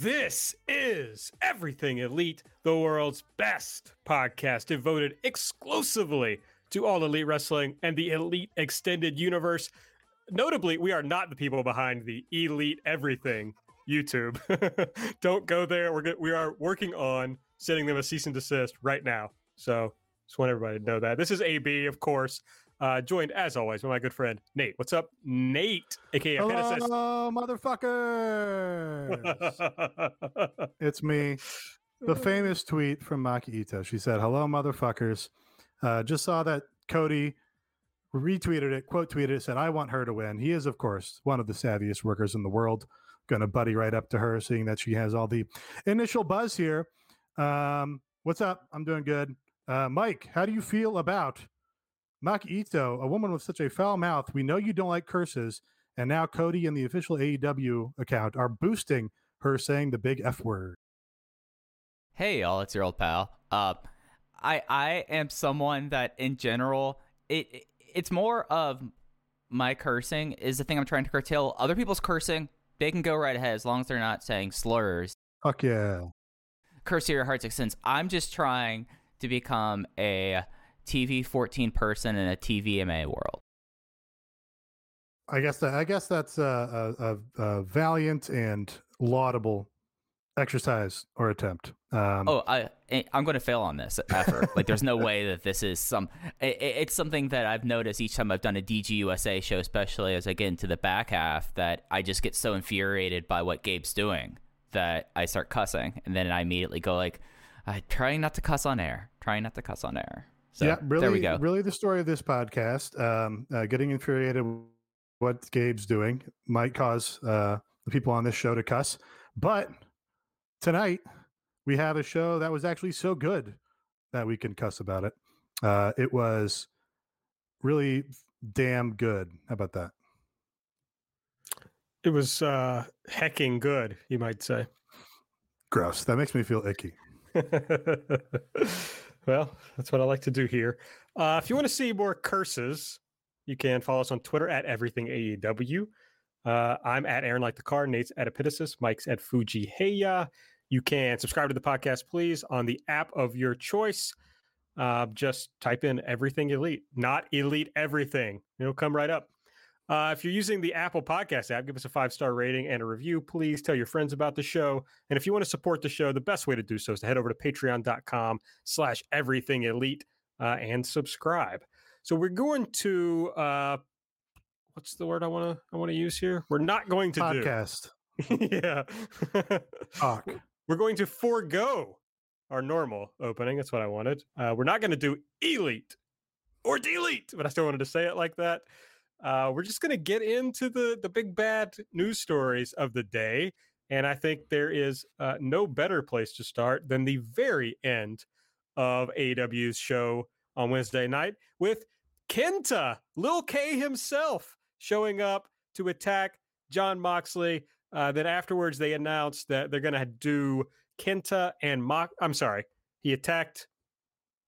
This is Everything Elite, the world's best podcast devoted exclusively to all elite wrestling and the elite extended universe. Notably, we are not the people behind the Elite Everything YouTube. Don't go there. We are working on sending them a cease and desist right now. So just want everybody to know that. This is AB, of course, joined as always by my good friend Nate. What's up, Nate? AKA hello, motherfuckers. It's me. The famous tweet from Maki Itoh. She said, "Hello, motherfuckers." Just saw that Cody retweeted it, quote tweeted it, said, "I want her to win." He is, of course, one of the savviest workers in the world. Going to buddy right up to her, seeing that she has all the initial buzz here. What's up? I'm doing good. Mike, how do you feel about Maki Itoh, a woman with such a foul mouth? We know you don't like curses, and now Cody and the official AEW account are boosting her saying the big F word. Hey, y'all, it's your old pal. I am someone that, in general, it's more of my cursing is the thing I'm trying to curtail. Other people's cursing, they can go right ahead as long as they're not saying slurs. Fuck yeah. Curse to your heart's extent. I'm just trying to become a TV-14 person in a TVMA world. I guess that's a valiant and laudable exercise or attempt. I'm going to fail on this effort. Like, there's no way that this is it's something that I've noticed each time I've done a DGUSA show, especially as I get into the back half, that I just get so infuriated by what Gabe's doing that I start cussing, and then I immediately go like, trying not to cuss on air. So yeah, really, there we go. Really the story of this podcast, getting infuriated with what Gabe's doing might cause the people on this show to cuss. But tonight we have a show that was actually so good that we can cuss about it. It was really damn good. How about that? It was hecking good, you might say. Gross. That makes me feel icky. Well, that's what I like to do here. If you want to see more curses, you can follow us on Twitter at EverythingAEW. I'm at Aaron Like the Car, Nate's at Epitasis, Mike's at Fujiheya. You can subscribe to the podcast, please, on the app of your choice. Just type in Everything Elite, not Elite Everything. It'll come right up. If you're using the Apple Podcast app, give us a 5-star rating and a review. Please tell your friends about the show. And if you want to support the show, the best way to do so is to head over to patreon.com/everythingelite and subscribe. So we're going to what's the word I want to use here? We're not going to podcast. Yeah. Talk. We're going to forego our normal opening. That's what I wanted. We're not going to do elite or delete, but I still wanted to say it like that. We're just going to get into the big bad news stories of the day. And I think there is no better place to start than the very end of AEW's show on Wednesday night with Kenta, Lil K himself, showing up to attack John Moxley. Then afterwards, they announced that they're going to do Kenta and Mox. I'm sorry. He attacked.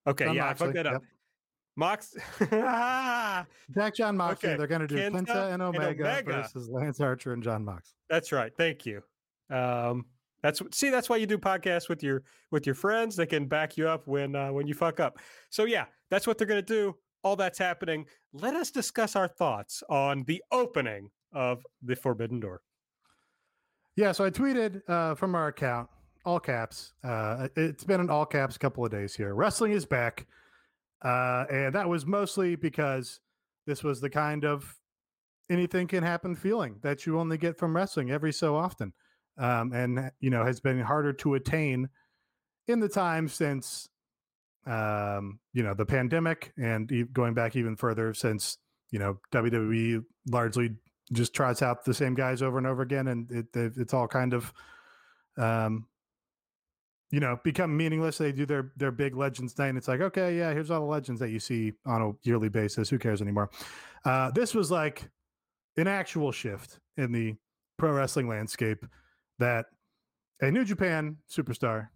Okay, John Moxley. I fucked that up. Yep. Mox, Jack John Moxley. Okay. They're going to do Kenta and Omega versus Lance Archer and John Moxley. That's right. Thank you. That's why you do podcasts with your friends. They can back you up when you fuck up. So yeah, that's what they're going to do. All that's happening. Let us discuss our thoughts on the opening of the Forbidden Door. Yeah. So I tweeted from our account, all caps. It's been an all caps couple of days here. Wrestling is back. And that was mostly because this was the kind of anything can happen feeling that you only get from wrestling every so often. And, you know, has been harder to attain in the time since, the pandemic, and going back even further since, WWE largely just tries out the same guys over and over again, and it's all kind of, you know, become meaningless. They do their big Legends Night, and it's like, okay, yeah, here's all the legends that you see on a yearly basis. Who cares anymore? This was like an actual shift in the pro wrestling landscape that a New Japan superstar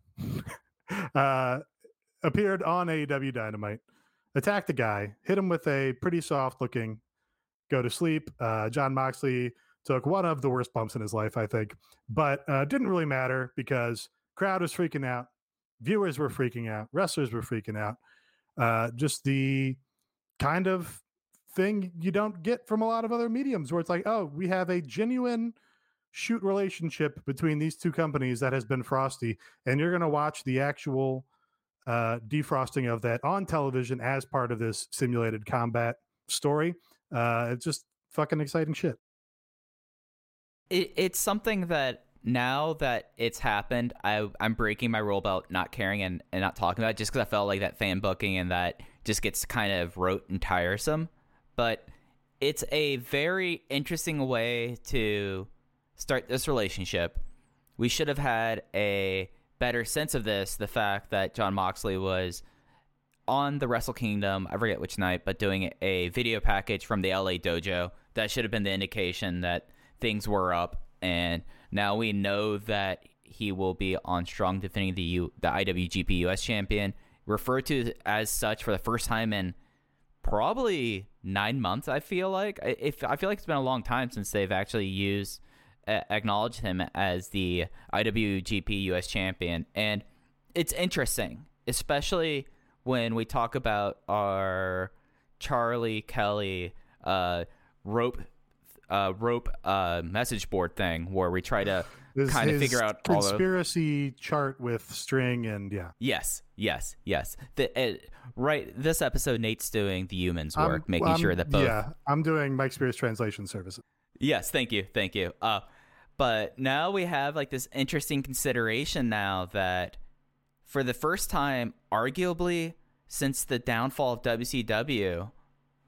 appeared on AEW Dynamite, attacked a guy, hit him with a pretty soft-looking go to sleep. John Moxley took one of the worst bumps in his life, I think, but didn't really matter because crowd was freaking out, viewers were freaking out, wrestlers were freaking out. Just the kind of thing you don't get from a lot of other mediums where it's like, oh, we have a genuine shoot relationship between these two companies that has been frosty, and you're going to watch the actual defrosting of that on television as part of this simulated combat story. It's just fucking exciting shit. It's something that now that it's happened, I'm breaking my rule about not caring and not talking about it, just because I felt like that fan booking and that just gets kind of rote and tiresome. But it's a very interesting way to start this relationship. We should have had a better sense of this, the fact that John Moxley was on the Wrestle Kingdom, I forget which night, but doing a video package from the LA dojo. That should have been the indication that things were up, and now we know that he will be on Strong defending the IWGP US champion, referred to as such for the first time in probably 9 months. I feel like it's been a long time since they've actually used acknowledged him as the IWGP US champion, and it's interesting, especially when we talk about our Charlie Kelly rope message board thing where we try to kind of figure out all conspiracy chart with string and yeah. Yes. Right. This episode, Nate's doing the humans work, making sure that both. Yeah, I'm doing Mike's Spears translation services. Yes, thank you. But now we have like this interesting consideration now that, for the first time, arguably, since the downfall of WCW,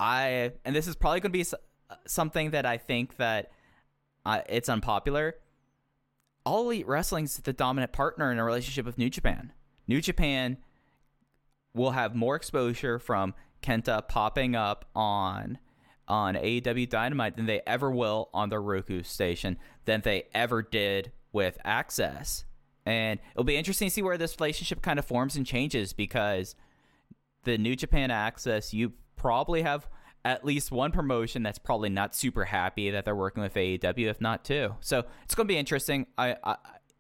and this is probably going to be something that I think that it's unpopular, All Elite Wrestling's the dominant partner in a relationship with New Japan. New Japan will have more exposure from Kenta popping up on AEW Dynamite than they ever will on their Roku station, than they ever did with Access. And it'll be interesting to see where this relationship kind of forms and changes, because the New Japan Access, you probably have at least one promotion that's probably not super happy that they're working with AEW, if not two. So it's going to be interesting.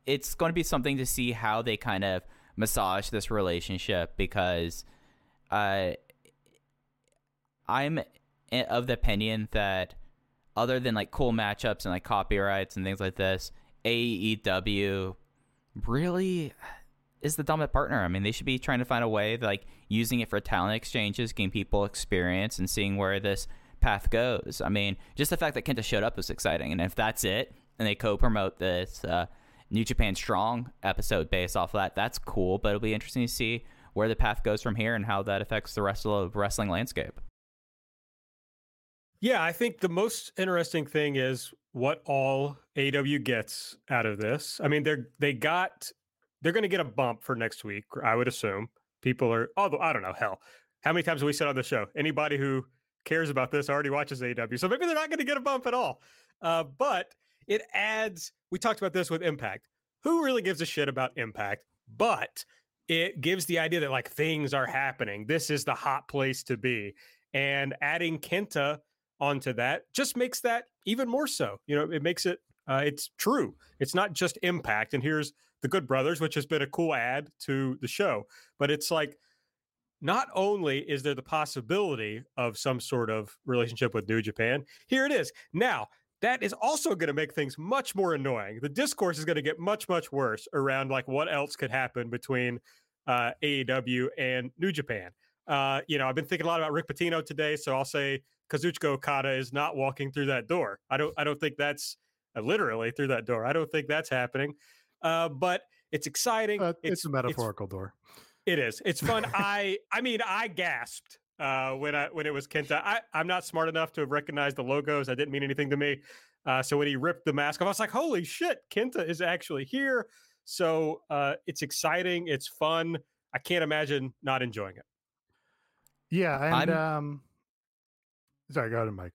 It's going to be something to see how they kind of massage this relationship, because I'm of the opinion that other than like cool matchups and like copyrights and things like this, AEW really is the dominant partner. I mean, they should be trying to find a way of, like, using it for talent exchanges, getting people experience, and seeing where this path goes. I mean, just the fact that Kenta showed up was exciting, and if that's it, and they co-promote this New Japan Strong episode based off of that, that's cool, but it'll be interesting to see where the path goes from here and how that affects the rest of the wrestling landscape. Yeah, I think the most interesting thing is what all AEW gets out of this. I mean, they're going to get a bump for next week, I would assume. People are, although I don't know, hell, how many times have we said on the show, anybody who cares about this already watches AEW, so maybe they're not going to get a bump at all. But it adds, we talked about this with Impact. Who really gives a shit about Impact? But it gives the idea that like things are happening. This is the hot place to be. And adding Kenta onto that just makes that even more so. You know, it makes it it's true. It's not just Impact. And here's the Good Brothers, which has been a cool add to the show. But it's like, not only is there the possibility of some sort of relationship with New Japan, here it is. Now, that is also going to make things much more annoying. The discourse is going to get much, much worse around like what else could happen between AEW and New Japan. You know, I've been thinking a lot about Rick Pitino today, so I'll say Kazuchika Okada is not walking through that door. I don't think that's literally through that door. I don't think that's happening. But it's exciting. It's a metaphorical door. It is. It's fun. I mean, I gasped when it was Kenta. I'm not smart enough to have recognized the logos. That didn't mean anything to me. So when he ripped the mask off, I was like, holy shit, Kenta is actually here. So it's exciting. It's fun. I can't imagine not enjoying it. Yeah. And sorry, go ahead, Mike.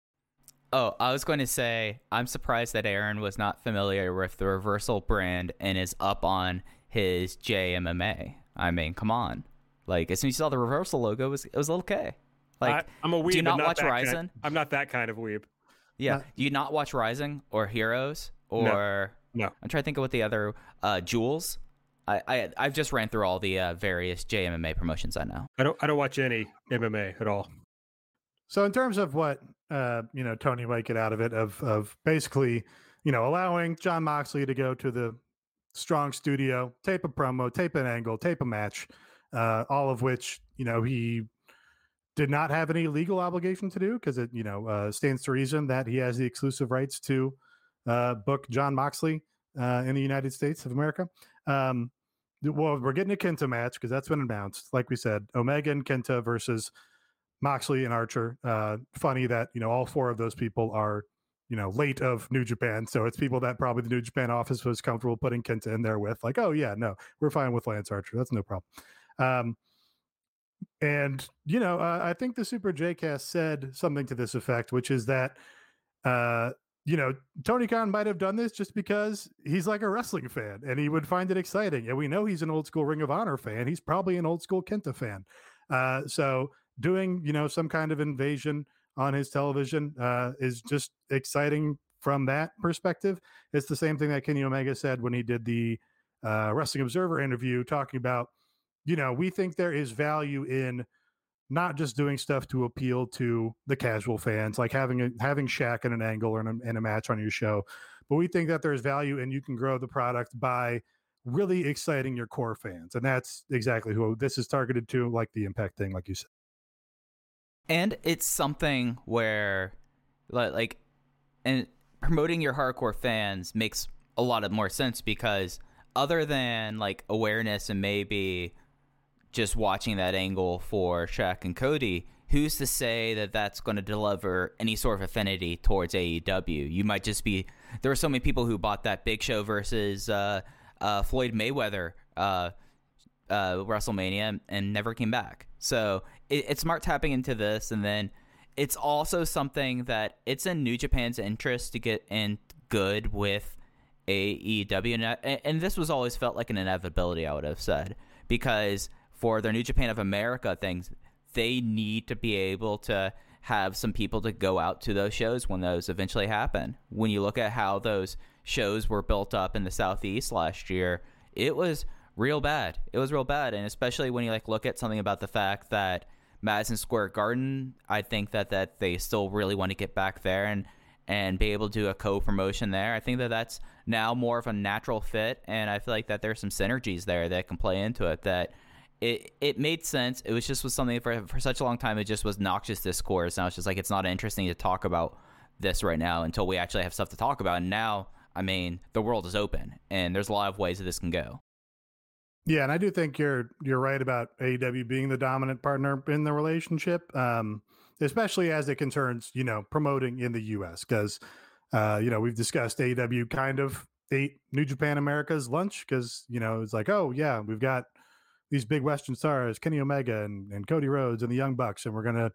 Oh, I was going to say, I'm surprised that Aaron was not familiar with the Reversal brand and is up on his JMMA. I mean, come on. Like, as soon as you saw the Reversal logo, it was a little K. Like, I'm a weeb. Do you not watch Rising? I'm not that kind of weeb. Yeah. No. Do you not watch Rising or Heroes or... No. I'm trying to think of what the other... Jewels? I've just ran through all the various JMMA promotions I know. I don't watch any MMA at all. So in terms of what Tony might get out of it, of basically, allowing John Moxley to go to the Strong Studio, tape a promo, tape an angle, tape a match, all of which he did not have any legal obligation to do, because it stands to reason that he has the exclusive rights to book John Moxley in the United States of America. Well, we're getting a Kenta match because that's been announced. Like we said, Omega and Kenta versus Moxley and Archer. Funny that, all four of those people are, late of New Japan. So it's people that probably the New Japan office was comfortable putting Kenta in there with, like, oh yeah, no, we're fine with Lance Archer. That's no problem. I think the Super JCast said something to this effect, which is that, Tony Khan might have done this just because he's like a wrestling fan and he would find it exciting. And we know he's an old school Ring of Honor fan. He's probably an old school Kenta fan. So doing, some kind of invasion on his television is just exciting from that perspective. It's the same thing that Kenny Omega said when he did the Wrestling Observer interview, talking about, we think there is value in not just doing stuff to appeal to the casual fans, like having Shaq in an angle or in a match on your show. But we think that there's value and you can grow the product by really exciting your core fans. And that's exactly who this is targeted to, like the Impact thing, like you said. And it's something where, like, and promoting your hardcore fans makes a lot of more sense, because other than, like, awareness and maybe just watching that angle for Shaq and Cody, who's to say that that's going to deliver any sort of affinity towards AEW? You might just be... There were so many people who bought that Big Show versus Floyd Mayweather WrestleMania and never came back. So it's smart tapping into this, and then it's also something that it's in New Japan's interest to get in good with AEW. And this was always felt like an inevitability, I would have said, because... for their New Japan of America things, they need to be able to have some people to go out to those shows when those eventually happen. When you look at how those shows were built up in the Southeast last year, it was real bad. And especially when you look at something about the fact that Madison Square Garden, I think that they still really want to get back there and be able to do a co-promotion there. I think that's now more of a natural fit, and I feel like that there's some synergies there that can play into it that... It made sense. It was just was something for such a long time. It just was noxious discourse. Now it's just it's not interesting to talk about this right now until we actually have stuff to talk about. And now, the world is open, and there's a lot of ways that this can go. Yeah, and I do think you're right about AEW being the dominant partner in the relationship, especially as it concerns promoting in the U.S. because we've discussed AEW kind of ate New Japan America's lunch, because it's like, oh yeah, we've got these big Western stars, Kenny Omega and Cody Rhodes and the Young Bucks, and we're going to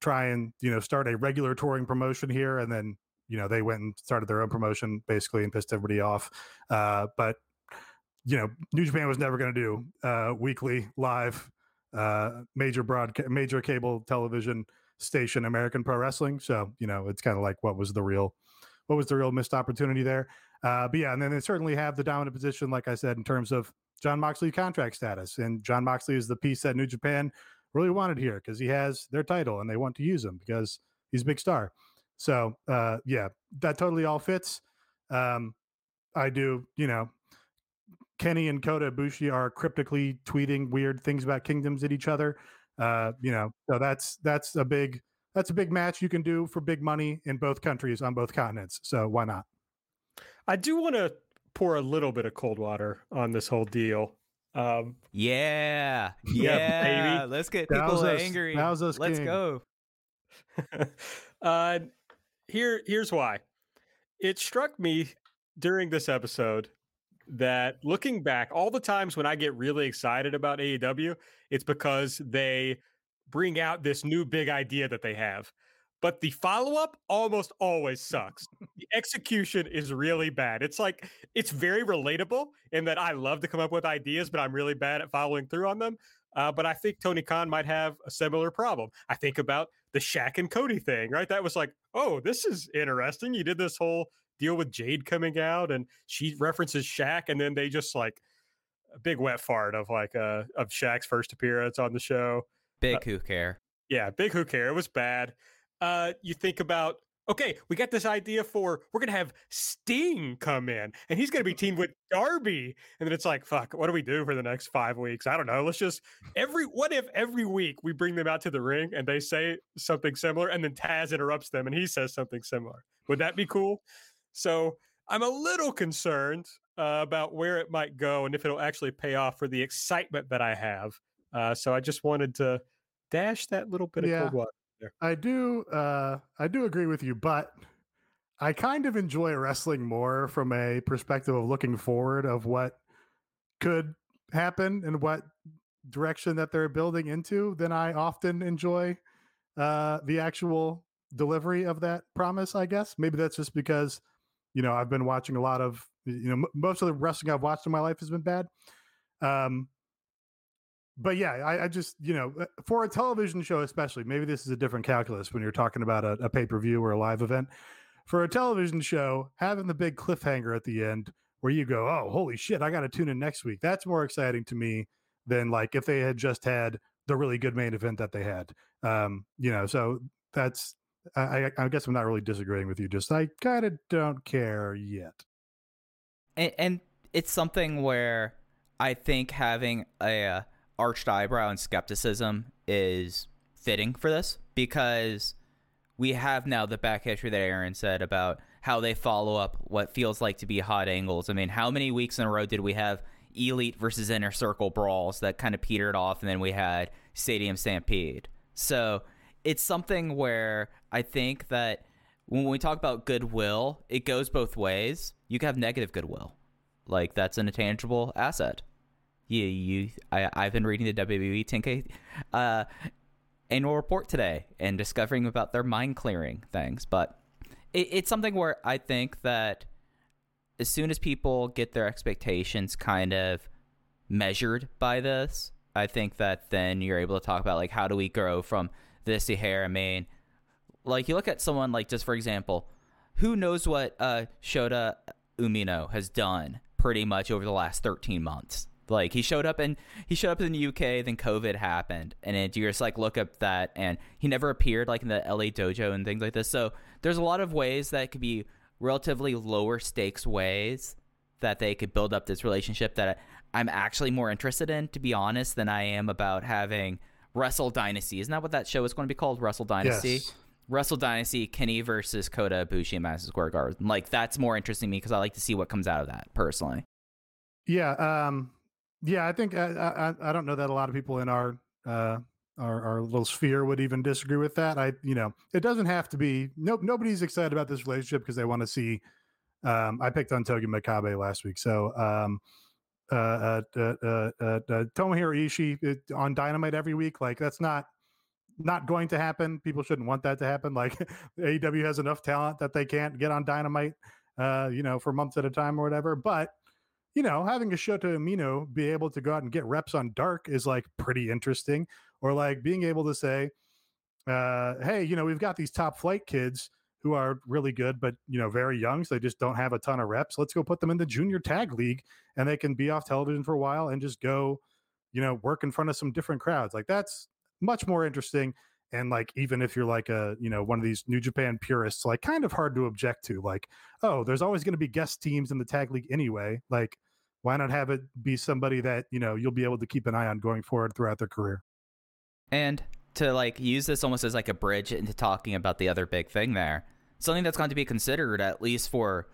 try and, start a regular touring promotion here. And then, they went and started their own promotion basically and pissed everybody off. But, New Japan was never going to do weekly live major cable television station American pro wrestling. So, it's kind of like what was the real missed opportunity there. But yeah, and then they certainly have the dominant position, like I said, in terms of John Moxley contract status, and John Moxley is the piece that New Japan really wanted here because he has their title and they want to use him because he's a big star. So that totally all fits. I do, Kenny and Kota Ibushi are cryptically tweeting weird things about kingdoms at each other. So that's a big match you can do for big money in both countries on both continents. So why not? I do want to pour a little bit of cold water on this whole deal Yeah, baby. Let's get people angry. Let's go. Here's why. It struck me during this episode that looking back, all the times when I get really excited about AEW, it's because they bring out this new big idea that they have. But the follow-up almost always sucks. The execution is really bad. It's like, it's very relatable in that I love to come up with ideas, but I'm really bad at following through on them. But I think Tony Khan might have a similar problem. I think about the Shaq and Cody thing, right? That was like, oh, this is interesting. You did this whole deal with Jade coming out, and she references Shaq, and then they just like a big wet fart of Shaq's first appearance on the show. Big who care. Yeah, big who care. It was bad. You think about, okay, we got this idea for, we're going to have Sting come in and he's going to be teamed with Darby. And then it's like, fuck, what do we do for the next 5 weeks? I don't know. Let's just what if every week we bring them out to the ring and they say something similar and then Taz interrupts them and he says something similar. Would that be cool? So I'm a little concerned about where it might go and if it'll actually pay off for the excitement that I have. So I just wanted to dash that little bit of cold water. I do agree with you, but I kind of enjoy wrestling more from a perspective of looking forward of what could happen and what direction that they're building into than I often enjoy the actual delivery of that promise, I guess. Maybe that's just because, I've been watching a lot of, most of the wrestling I've watched in my life has been bad. But yeah, I just, for a television show especially, maybe this is a different calculus when you're talking about a pay-per-view or a live event. For a television show, having the big cliffhanger at the end where you go, oh, holy shit, I got to tune in next week. That's more exciting to me than like if they had just had the really good main event that they had. So that's, I guess I'm not really disagreeing with you. Just, I kind of don't care yet. And it's something where I think having a arched eyebrow and skepticism is fitting for this because we have now the back history that Aaron said about how they follow up what feels like to be hot angles. I mean, how many weeks in a row did we have Elite versus Inner Circle brawls that kind of petered off, and then we had Stadium Stampede? So it's something where I think that when we talk about goodwill, it goes both ways. You can have negative goodwill. Like, that's an intangible asset. I've been reading the WWE 10K annual report today and discovering about their mind clearing things. But it's something where I think that as soon as people get their expectations kind of measured by this, I think that then you're able to talk about, like, how do we grow from this to here? I mean, like, you look at someone like, just for example, who knows what Shota Umino has done pretty much over the last 13 months. Like, he showed up in the UK, then COVID happened, and it, you just, like, look up that, and he never appeared, like, in the LA dojo and things like this. So there's a lot of ways that it could be relatively lower stakes ways that they could build up this relationship that I'm actually more interested in, to be honest, than I am about having Wrestle Dynasty. Isn't that what that show is going to be called? Wrestle Dynasty? Yes. Wrestle Dynasty, Kenny versus Kota Ibushi in Madison Square Garden. Like, that's more interesting to me because I like to see what comes out of that, personally. Yeah, yeah, I think I don't know that a lot of people in our little sphere would even disagree with that. It doesn't have to be. Nobody's excited about this relationship because they want to see. I picked on Togi Makabe last week, so Tomohiro Ishii on Dynamite every week. Like, that's not going to happen. People shouldn't want that to happen. Like, AEW has enough talent that they can't get on Dynamite, for months at a time or whatever. But having a Shota Umino be able to go out and get reps on Dark is, like, pretty interesting. Or, like, being able to say, hey, we've got these Top Flight kids who are really good, but, very young, so they just don't have a ton of reps. Let's go put them in the junior tag league, and they can be off television for a while and just go, work in front of some different crowds. Like, that's much more interesting. And, like, even if you're, like, one of these New Japan purists, like, kind of hard to object to. Like, oh, there's always going to be guest teams in the tag league anyway. Like, why not have it be somebody that, you'll be able to keep an eye on going forward throughout their career? And to, like, use this almost as, like, a bridge into talking about the other big thing there, something that's going to be considered, at least for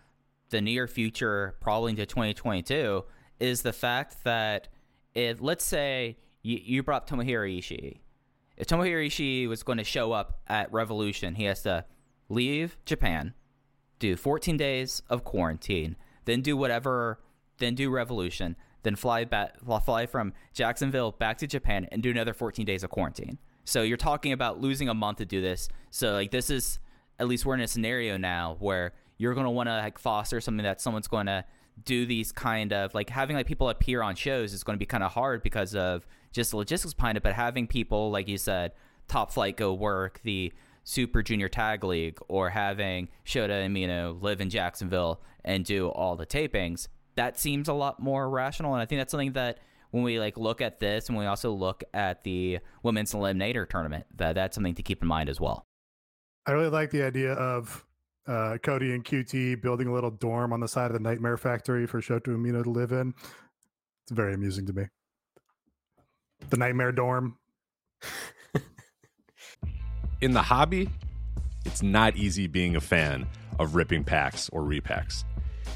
the near future, probably into 2022, is the fact that if, let's say, you brought up Tomohiro Ishii. If Tomohiro Ishii was going to show up at Revolution, he has to leave Japan, do 14 days of quarantine, then do Revolution, then fly from Jacksonville back to Japan and do another 14 days of quarantine. So you're talking about losing a month to do this. So like this is, at least we're in a scenario now where you're going to want to like foster something that someone's going to do these kind of like having like people appear on shows is going to be kind of hard because of just the logistics behind it. But having people, like you said, Top Flight go work the Super Junior Tag League, or having Shota Umino live in Jacksonville and do all the tapings, that seems a lot more rational. And I think that's something that when we like look at this and we also look at the Women's Eliminator Tournament, that's something to keep in mind as well. I really like the idea of Cody and QT building a little dorm on the side of the Nightmare Factory for Shota Umino to live in. It's very amusing to me. The Nightmare Dorm. In the hobby, it's not easy being a fan of ripping packs or repacks.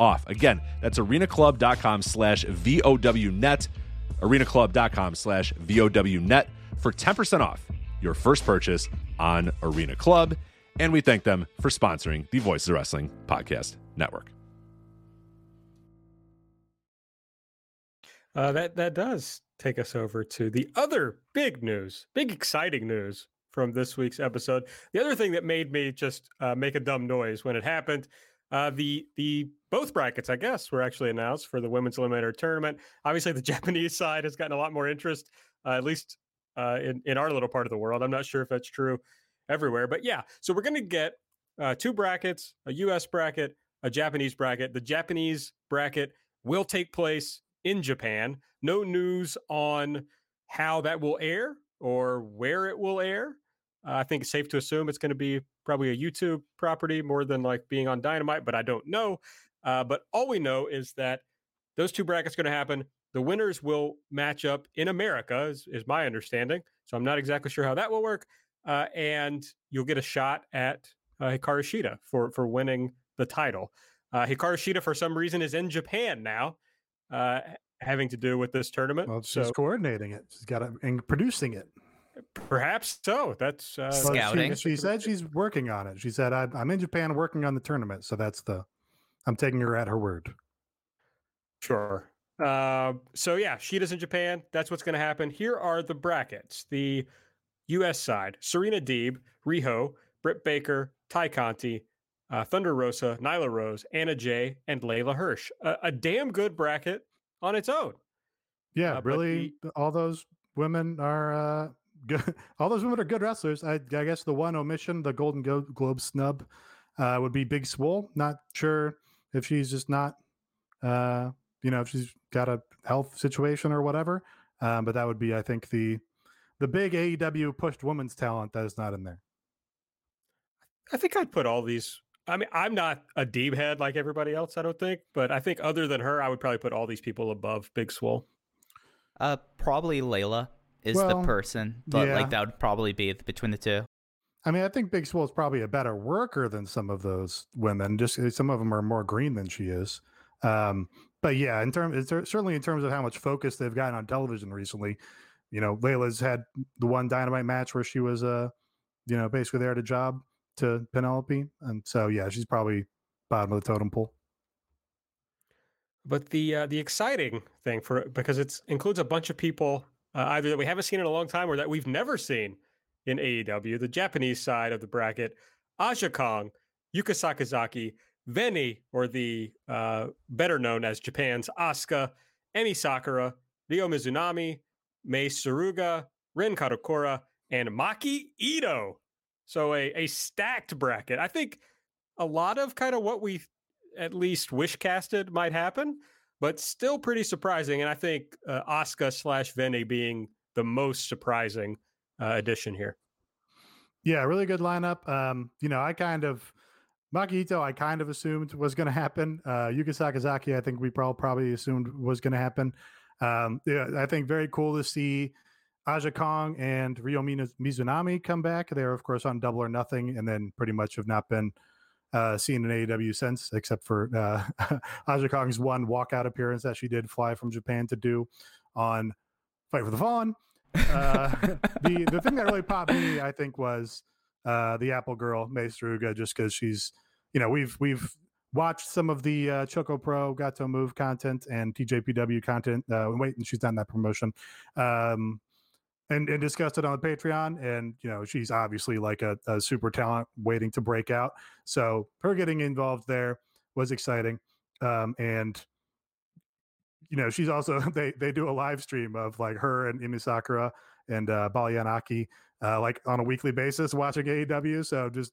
off. Again, that's arenaclub.com/VOWnet, arenaclub.com/VOWnet for 10% off your first purchase on Arena Club. And we thank them for sponsoring the Voices of Wrestling Podcast Network. That does take us over to the other big news, big exciting news from this week's episode. The other thing that made me just make a dumb noise when it happened, the both brackets, I guess, were actually announced for the Women's Eliminator Tournament. Obviously, the Japanese side has gotten a lot more interest, at least in our little part of the world. I'm not sure if that's true everywhere, but yeah. So we're going to get two brackets, a U.S. bracket, a Japanese bracket. The Japanese bracket will take place in Japan. No news on how that will air or where it will air. I think it's safe to assume it's going to be probably a YouTube property more than like being on Dynamite, but I don't know. But all we know is that those two brackets are going to happen. The winners will match up in America, is my understanding. So I'm not exactly sure how that will work. And you'll get a shot at Hikaru Shida for winning the title. Hikaru Shida, for some reason, is in Japan now, having to do with this tournament. Well, she's coordinating it. She's got it and producing it. Perhaps so. That's scouting. She said she's working on it. She said, I'm in Japan working on the tournament. So that's I'm taking her at her word. Sure. So yeah, Shida's in Japan. That's what's going to happen. Here are the brackets. The U.S. side, Serena Deeb, Riho, Britt Baker, Ty Conti, Thunder Rosa, Nyla Rose, Anna Jay, and Layla Hirsch. A damn good bracket on its own. Yeah, really. All those women are good. All those women are good wrestlers. I guess the one omission, the Golden Globe snub, would be Big Swole. Not sure if she's just not, if she's got a health situation or whatever. But that would be, I think, the big AEW pushed women's talent that is not in there. I think I'd put all these. I mean, I'm not a Deeb head like everybody else, I don't think. But I think other than her, I would probably put all these people above Big Swole. Probably Layla is the person, but yeah. That would probably be between the two. I mean, I think Big Swole is probably a better worker than some of those women. Just some of them are more green than she is. But yeah, certainly in terms of how much focus they've gotten on television recently, Layla's had the one Dynamite match where she was, basically there at a job to Penelope. And so, yeah, she's probably bottom of the totem pole. But the exciting thing because it includes a bunch of people either that we haven't seen in a long time or that we've never seen in AEW, the Japanese side of the bracket, Aja Kong, Yuka Sakazaki, Veni, or the better known as Japan's Asuka, Emi Sakura, Ryo Mizunami, Mei Suruga, Rin Katakura, and Maki Itoh. So a stacked bracket. I think a lot of kind of what we at least wish casted might happen, but still pretty surprising. And I think Asuka /Veni being the most surprising addition here. Yeah, really good lineup. Maki Itoh, I kind of assumed was going to happen. Yuka Sakazaki, I think we probably assumed was going to happen. I think very cool to see Aja Kong and Ryo Mizunami come back. They were, of course, on Double or Nothing, and then pretty much have not been seen in AEW since, except for Aja Kong's one walkout appearance that she did fly from Japan to do on Fight for the Fallen. The thing that really popped me, I think, was the Apple Girl, Mei Suruga, just because she's, we've watched some of the Choco Pro Gato Move content and TJPW content. And she's done that promotion. And discussed it on the Patreon, and she's obviously like a super talent waiting to break out. So her getting involved there was exciting, and she's also they do a live stream of like her and Emi Sakura and Balyanaki like on a weekly basis watching AEW. So just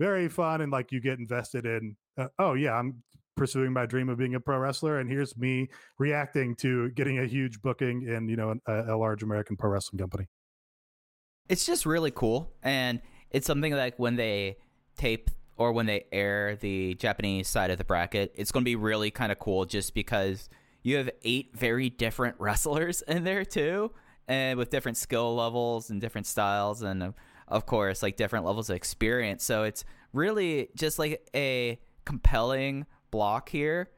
very fun, and like you get invested in. Oh yeah, I'm pursuing my dream of being a pro wrestler, and here's me reacting to getting a huge booking in a large American pro wrestling company. It's just really cool, and it's something like when they tape or when they air the Japanese side of the bracket, it's going to be really kind of cool just because you have 8 very different wrestlers in there too, and with different skill levels and different styles, and of course like different levels of experience. So it's really just like a compelling block here,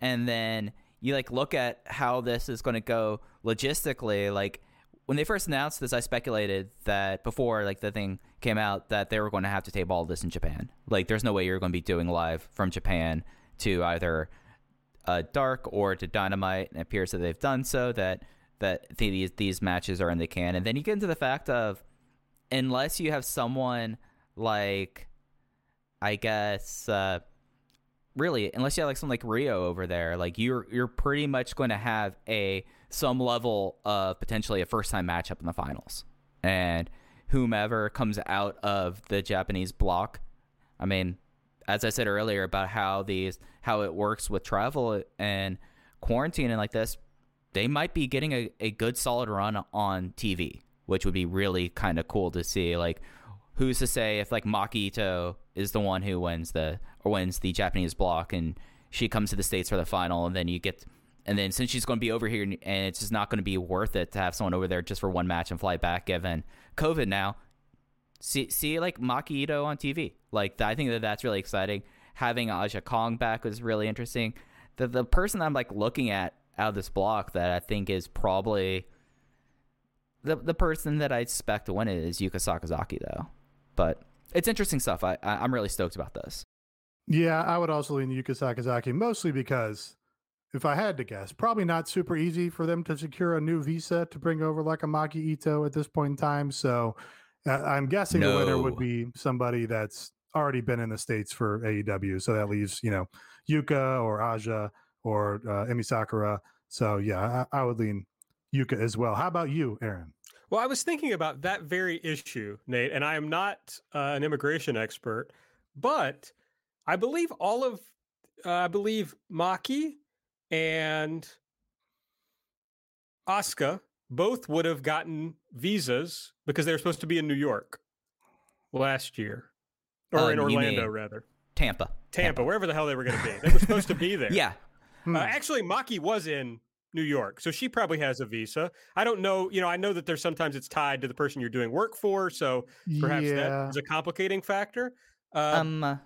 and then you like look at how this is going to go logistically. Like when they first announced this, I speculated that before like the thing came out that they were going to have to tape all this in Japan. Like there's no way you're going to be doing live from Japan to either Dark or to Dynamite, and it appears that they've done so, that these matches are in the can. And then you get into the fact of, unless you have someone like, I guess really, unless you have like someone like Riho over there, like you're pretty much going to have some level of potentially a first time matchup in the finals, and whomever comes out of the Japanese block. I mean, as I said earlier about how it works with travel and quarantine and like this, they might be getting a good solid run on TV, which would be really kind of cool to see. Like, who's to say if like Maki Itoh is the one who wins the Japanese block, and she comes to the States for the final, and then since she's going to be over here, and it's just not going to be worth it to have someone over there just for one match and fly back given COVID now. See like Maki Itoh on TV. Like I think that's really exciting. Having Aja Kong back was really interesting. The person I'm like looking at out of this block that I think is probably The person that I expect to win it is Yuka Sakazaki, though. But it's interesting stuff. I'm really stoked about this. Yeah, I would also lean Yuka Sakazaki, mostly because, if I had to guess, probably not super easy for them to secure a new visa to bring over like a Maki Itoh at this point in time. So I'm guessing the winner would be somebody that's already been in the States for AEW. So that leaves, you know, Yuka or Aja or Emi Sakura. So yeah, I would lean Yuka as well. How about you, Aaron? Well, I was thinking about that very issue, Nate, and I am not an immigration expert, but I believe I believe Maki and Asuka both would have gotten visas because they were supposed to be in New York last year, or in Orlando, rather. Tampa, wherever the hell they were going to be. They were supposed to be there. Yeah. Actually, Maki was in New York, so she probably has a visa. I don't know, you know, I know that there's sometimes it's tied to the person you're doing work for, so perhaps that is a complicating factor. But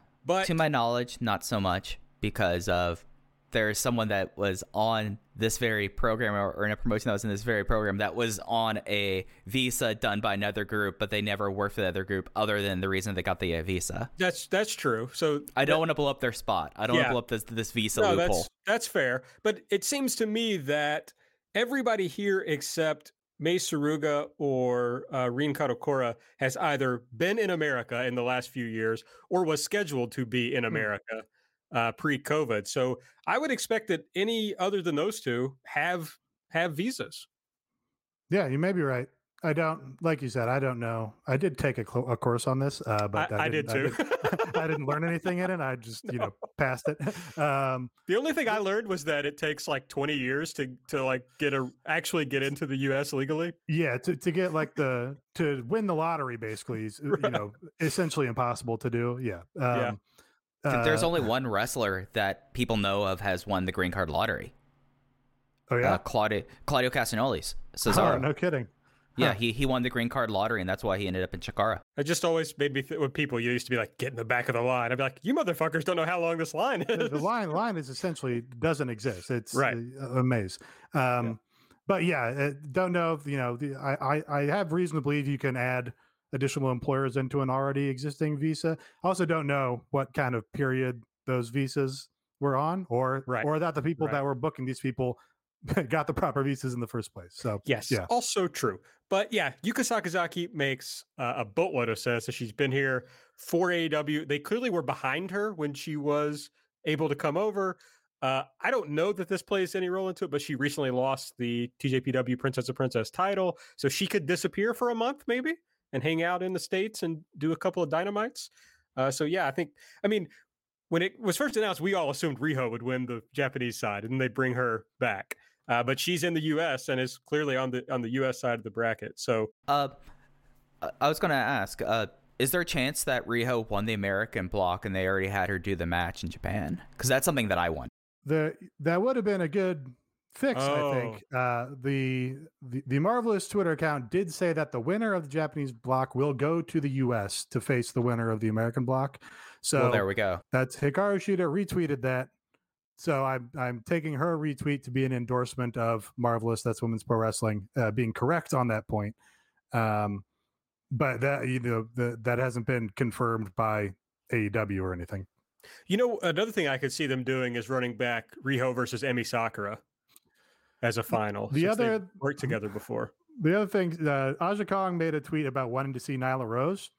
to my knowledge, not so much, because of there is someone that was on this very program or in a promotion that was in this very program that was on a visa done by another group, but they never worked for the other group other than the reason they got the visa. That's true. So I don't want to blow up their spot. I don't want to blow up this visa loophole. That's fair. But it seems to me that everybody here except Mei Suruga or Rin Katakura has either been in America in the last few years or was scheduled to be in America pre-COVID. So I would expect that any other than those two have visas. Yeah, you may be right. I don't, like you said, I don't know. I did take a course on this, but I did too. I didn't learn anything in it. I just, you know, passed it. The only thing I learned was that it takes like 20 years to like actually get into the U.S. legally. Yeah, to get like to win the lottery, basically, is, right, you know, essentially impossible to do. Yeah. There's only one wrestler that people know of has won the green card lottery. Oh yeah, Claudio Castagnoli's Cesaro. Oh, no kidding. Yeah, huh. He won the green card lottery, and that's why he ended up in Chikara. It just always made me think when people used to be like, get in the back of the line. I'd be like, you motherfuckers don't know how long this line is. The line is essentially doesn't exist. It's right. A maze. But yeah, I don't know if, you know, I have reason to believe you can add additional employers into an already existing visa. I also don't know what kind of period those visas were on, or that the people that were booking these people got the proper visas in the first place. So yes, yeah, also true. But yeah, Yuka Sakazaki makes a boatload of sense. She's been here for AEW. They clearly were behind her when she was able to come over. I don't know that this plays any role into it, but she recently lost the TJPW Princess of Princess title, so she could disappear for a month maybe and hang out in the States and do a couple of Dynamites. So yeah, I mean, when it was first announced, we all assumed Riho would win the Japanese side, and they bring her back. But she's in the U.S. and is clearly on the U.S. side of the bracket. So, I was going to ask: is there a chance that Riho won the American block and they already had her do the match in Japan? Because that's something that I want. That would have been a good fix, oh, I think. The Marvelous Twitter account did say that the winner of the Japanese block will go to the U.S. to face the winner of the American block. So there we go. That's Hikaru Shida retweeted that. So I'm taking her retweet to be an endorsement of Marvelous. That's Women's Pro Wrestling being correct on that point. But that, you know, that hasn't been confirmed by AEW or anything. You know, another thing I could see them doing is running back Riho versus Emi Sakura as a final. The other worked together before. The other thing, Aja Kong made a tweet about wanting to see Nyla Rose.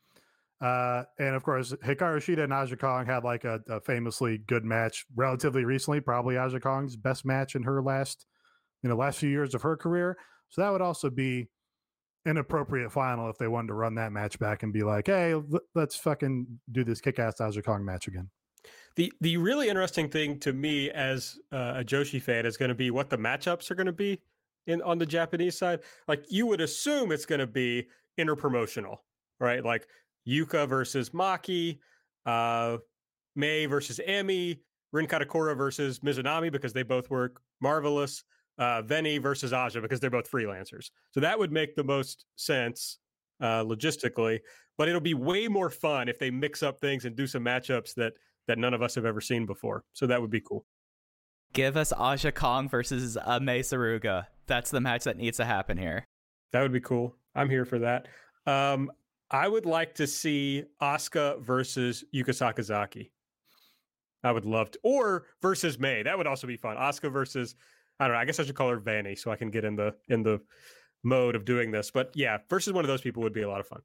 And of course, Hikaru Shida and Aja Kong had like a famously good match relatively recently, probably Aja Kong's best match in her last few years of her career. So that would also be an appropriate final if they wanted to run that match back and be like, hey, let's fucking do this kick-ass Aja Kong match again. The really interesting thing to me as a Joshi fan is going to be what the matchups are going to be on the Japanese side. Like, you would assume it's going to be interpromotional, right? Like, Yuka versus Maki, Mei versus Emi, Rin Katakura versus Mizunami because they both work Marvelous, Venny versus Aja because they're both freelancers. So that would make the most sense logistically, but it'll be way more fun if they mix up things and do some matchups that none of us have ever seen before. So that would be cool. Give us Aja Kong versus Mei Suruga. That's the match that needs to happen here. That would be cool. I'm here for that. I would like to see Asuka versus Yuka Sakazaki. I would love to. Or versus Mei. That would also be fun. Asuka versus, I don't know, I guess I should call her Vanny so I can get in the mode of doing this. But yeah, versus one of those people would be a lot of fun.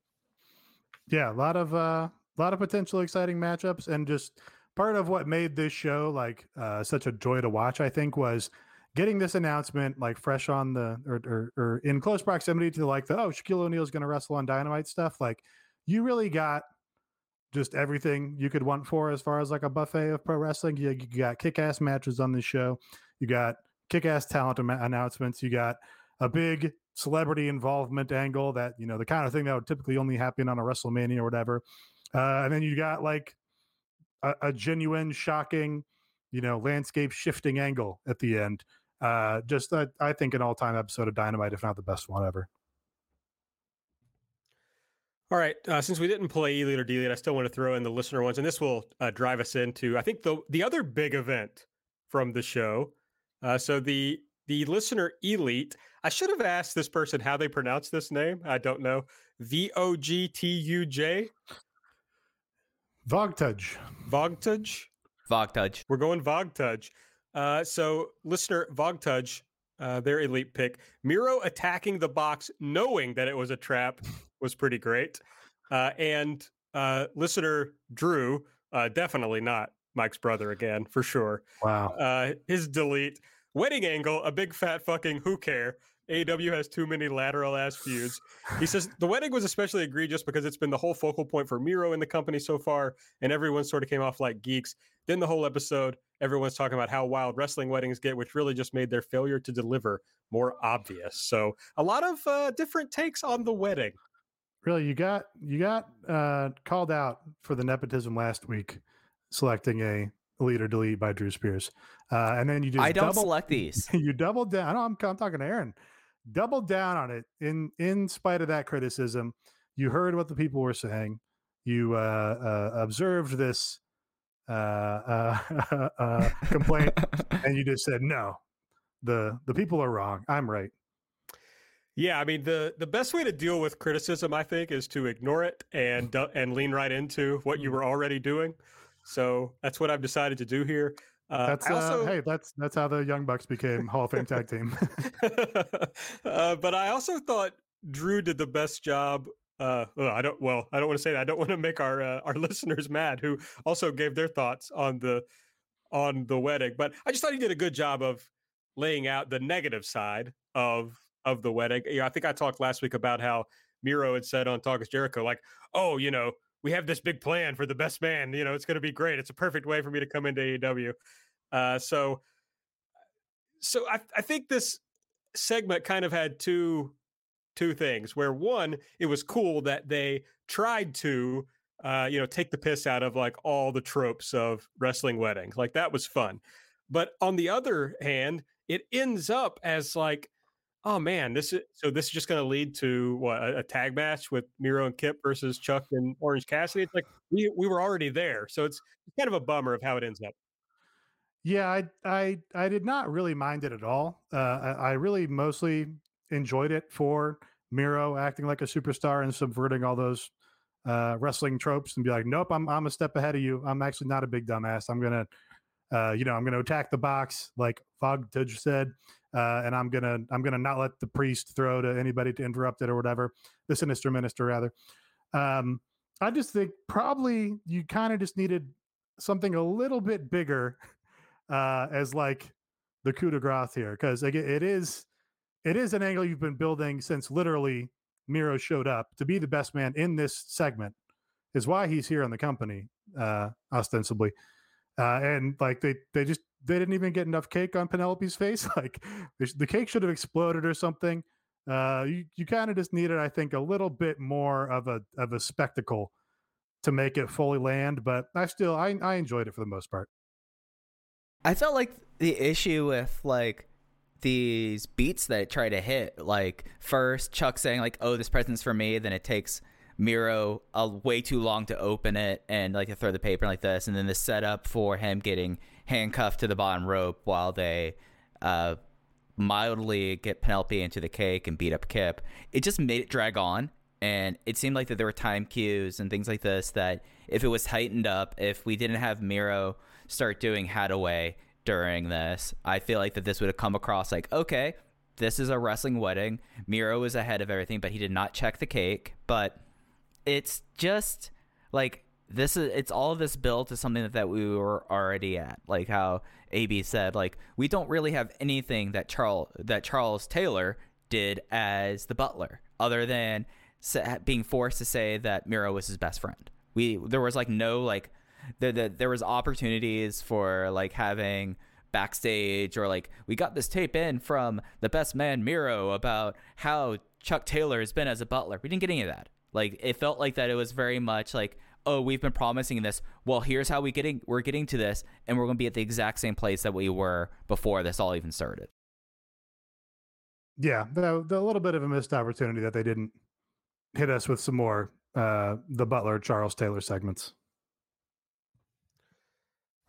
Yeah, a lot of potential exciting matchups. And just part of what made this show like such a joy to watch, I think, was getting this announcement like fresh on the or in close proximity to like the Shaquille O'Neal is going to wrestle on Dynamite stuff. Like you really got just everything you could want for as far as like a buffet of pro wrestling. You got kick-ass matches on this show. You got kick-ass talent announcements. You got a big celebrity involvement angle that, you know, the kind of thing that would typically only happen on a WrestleMania or whatever. And then you got like a genuine, shocking, you know, landscape shifting angle at the end. I think an all-time episode of Dynamite, if not the best one ever. All right. Since we didn't play E-Lead or D-Lead, I still want to throw in the listener ones, and this will drive us into, I think, the other big event from the show. So the listener elite, I should have asked this person how they pronounce this name. I don't know. Vogtuj. Vogtuj. We're going Vogtuj. So listener Vogtuj, their elite pick, Miro attacking the box, knowing that it was a trap, was pretty great. And listener Drew, definitely not Mike's brother again, for sure. Wow. His delete wedding angle, a big fat fucking who care. AEW has too many lateral ass feuds. He says the wedding was especially egregious because it's been the whole focal point for Miro in the company so far, and everyone sort of came off like geeks. Then the whole episode, everyone's talking about how wild wrestling weddings get, which really just made their failure to deliver more obvious. So a lot of different takes on the wedding. Really, you got called out for the nepotism last week, selecting a elite or delete by Drew Spears, and then you just select these. You double down. I know I'm talking to Aaron. Double down on it in spite of that criticism. You heard what the people were saying. You observed this complaint, and you just said no. The people are wrong. I'm right. Yeah, I mean, the best way to deal with criticism, I think, is to ignore it and lean right into what you were already doing. So that's what I've decided to do here. That's how the Young Bucks became Hall of Fame tag team. But I also thought Drew did the best job. I don't want to say that. I don't want to make our listeners mad, who also gave their thoughts on the wedding. But I just thought he did a good job of laying out the negative side of the wedding. You know, I think I talked last week about how Miro had said on Talk Is Jericho, like, oh, you know, we have this big plan for the best man. You know, it's going to be great. It's a perfect way for me to come into AEW. So I think this segment kind of had two things, where one, it was cool that they tried to, take the piss out of like all the tropes of wrestling weddings. Like that was fun. But on the other hand, it ends up as like, oh man, this is just going to lead to what, a tag match with Miro and Kip versus Chuck and Orange Cassidy. It's like we were already there, so it's kind of a bummer of how it ends up. Yeah, I did not really mind it at all. I really mostly enjoyed it for Miro acting like a superstar and subverting all those wrestling tropes and be like, nope, I'm a step ahead of you. I'm actually not a big dumbass. I'm gonna, I'm gonna attack the box like Vogtuj said. And I'm gonna not let the priest throw to anybody to interrupt it or whatever. The sinister minister, rather. I just think probably you kind of just needed something a little bit bigger as like the coup de grace here, because again, it is an angle you've been building since literally Miro showed up to be the best man in this segment, is why he's here in the company ostensibly, and like they didn't even get enough cake on Penelope's face. Like the cake should have exploded or something. You kind of just needed, I think, a little bit more of a spectacle to make it fully land. But I enjoyed it for the most part. I felt like the issue with like these beats that it tried to hit, like first Chuck saying like, oh, this present's for me. Then it takes Miro way too long to open it and like to throw the paper like this. And then the setup for him getting handcuffed to the bottom rope while they mildly get Penelope into the cake and beat up Kip. It just made it drag on. And it seemed like that there were time cues and things like this that if it was tightened up, if we didn't have Miro start doing Hadaway during this, I feel like that this would have come across like, okay, this is a wrestling wedding. Miro was ahead of everything, but he did not check the cake. But it's just like this is, it's all this build to something that we were already at, like how AB said, like we don't really have anything that Charles Taylor did as the butler other than being forced to say that Miro was his best friend. There was like no like there was opportunities for like having backstage or like we got this tape in from the best man Miro about how Chuck Taylor has been as a butler. We didn't get any of that. Like it felt like that it was very much like, oh, we've been promising this. Well, here's how we're getting to this, and we're going to be at the exact same place that we were before this all even started. Yeah, the little bit of a missed opportunity that they didn't hit us with some more the Butler Charles Taylor segments.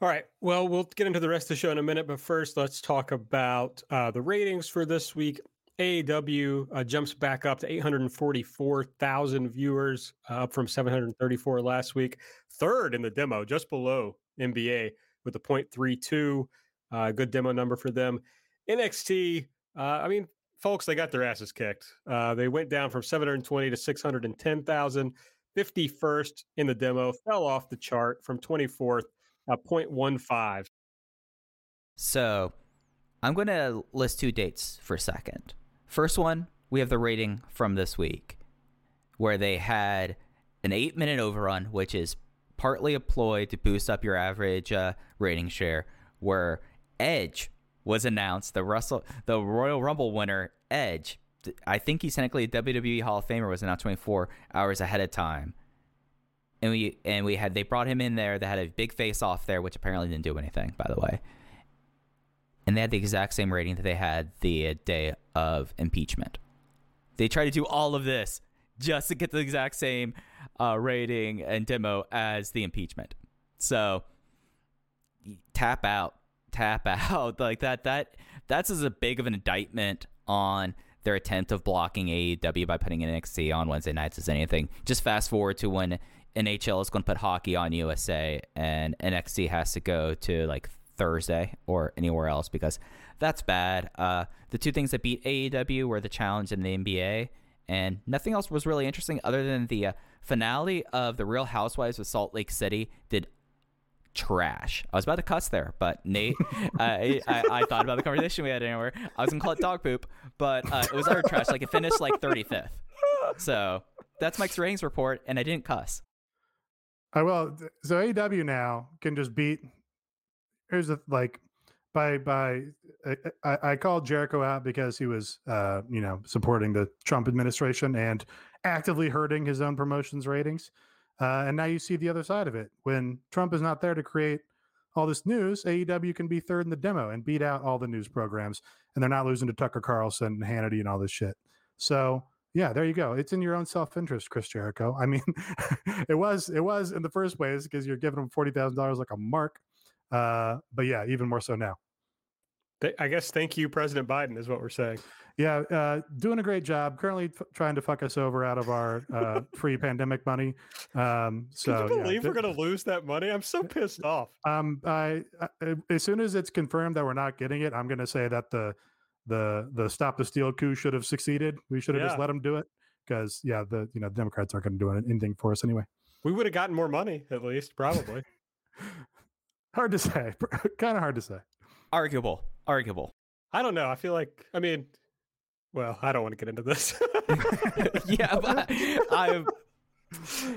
All right. Well, we'll get into the rest of the show in a minute, but first let's talk about the ratings for this week. AEW jumps back up to 844,000 viewers, up from 734 last week. Third in the demo, just below NBA with a 0.32. Good demo number for them. NXT, I mean, folks, they got their asses kicked. They went down from 720 to 610,000. 51st in the demo, fell off the chart from 24th at 0.15. So I'm going to list two dates for a second. First one, we have the rating from this week where they had an 8-minute overrun, which is partly a ploy to boost up your average rating share, where Edge was announced, the Royal Rumble winner, Edge. I think he's technically a WWE Hall of Famer, was announced 24 hours ahead of time. And they brought him in there. They had a big face-off there, which apparently didn't do anything, by the way. And they had the exact same rating that they had the day of impeachment. They tried to do all of this just to get the exact same rating and demo as the impeachment. So tap out like that. That's as big of an indictment on their attempt of blocking AEW by putting NXT on Wednesday nights as anything. Just fast forward to when NHL is going to put hockey on USA and NXT has to go to like Thursday or anywhere else, because that's bad. The two things that beat AEW were the Challenge and the NBA, and nothing else was really interesting other than the finale of The Real Housewives of Salt Lake City did trash. I was about to cuss there, but Nate, I thought about the conversation we had anywhere. I was going to call it dog poop, but it was utter trash. Like it finished like 35th. So that's Mike's ratings report, and I didn't cuss. Well, so AEW now can just beat... Here's the I called Jericho out because he was, supporting the Trump administration and actively hurting his own promotion's ratings. And now you see the other side of it. When Trump is not there to create all this news, AEW can be third in the demo and beat out all the news programs. And they're not losing to Tucker Carlson and Hannity and all this shit. So, yeah, there you go. It's in your own self-interest, Chris Jericho. I mean, it was in the first place because you're giving him $40,000 like a mark. But yeah, even more so now. I guess thank you, President Biden, is what we're saying. Yeah, doing a great job. Currently trying to fuck us over out of our pre-pandemic money. So can you believe we're going to lose that money? I'm so pissed off. As soon as it's confirmed that we're not getting it, I'm going to say that the Stop the Steal coup should have succeeded. We should have just let them do it because the Democrats aren't going to do anything for us anyway. We would have gotten more money at least, probably. Hard to say. Kind of hard to say. Arguable. I don't know. I feel like, I don't want to get into this. Yeah, but I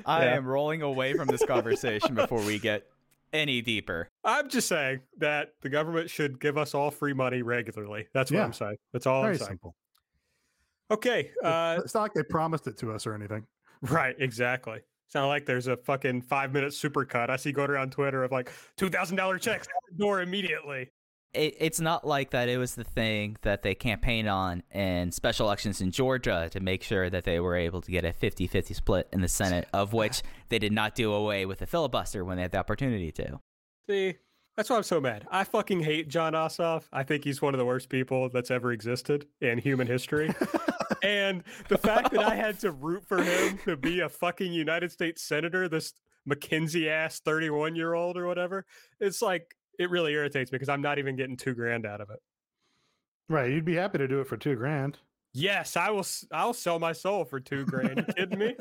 am rolling away from this conversation before we get any deeper. I'm just saying that the government should give us all free money regularly. That's what I'm saying. That's all I'm saying. Simple. Okay. It's not like they promised it to us or anything. Right, exactly. It's not like there's a fucking 5-minute supercut I see going around Twitter of like $2,000 checks out the door immediately. It's not like that. It was the thing that they campaigned on in special elections in Georgia to make sure that they were able to get a 50-50 split in the Senate, of which they did not do away with the filibuster when they had the opportunity to. See, That's why I'm so mad. I fucking hate John Ossoff. I think he's one of the worst people that's ever existed in human history. And the fact that I had to root for him to be a fucking United States Senator, this McKinsey-ass 31-year-old or whatever, it's like, it really irritates me because I'm not even getting $2,000 out of it. Right. You'd be happy to do it for $2,000. Yes, I will. I'll sell my soul for $2,000. You kidding me?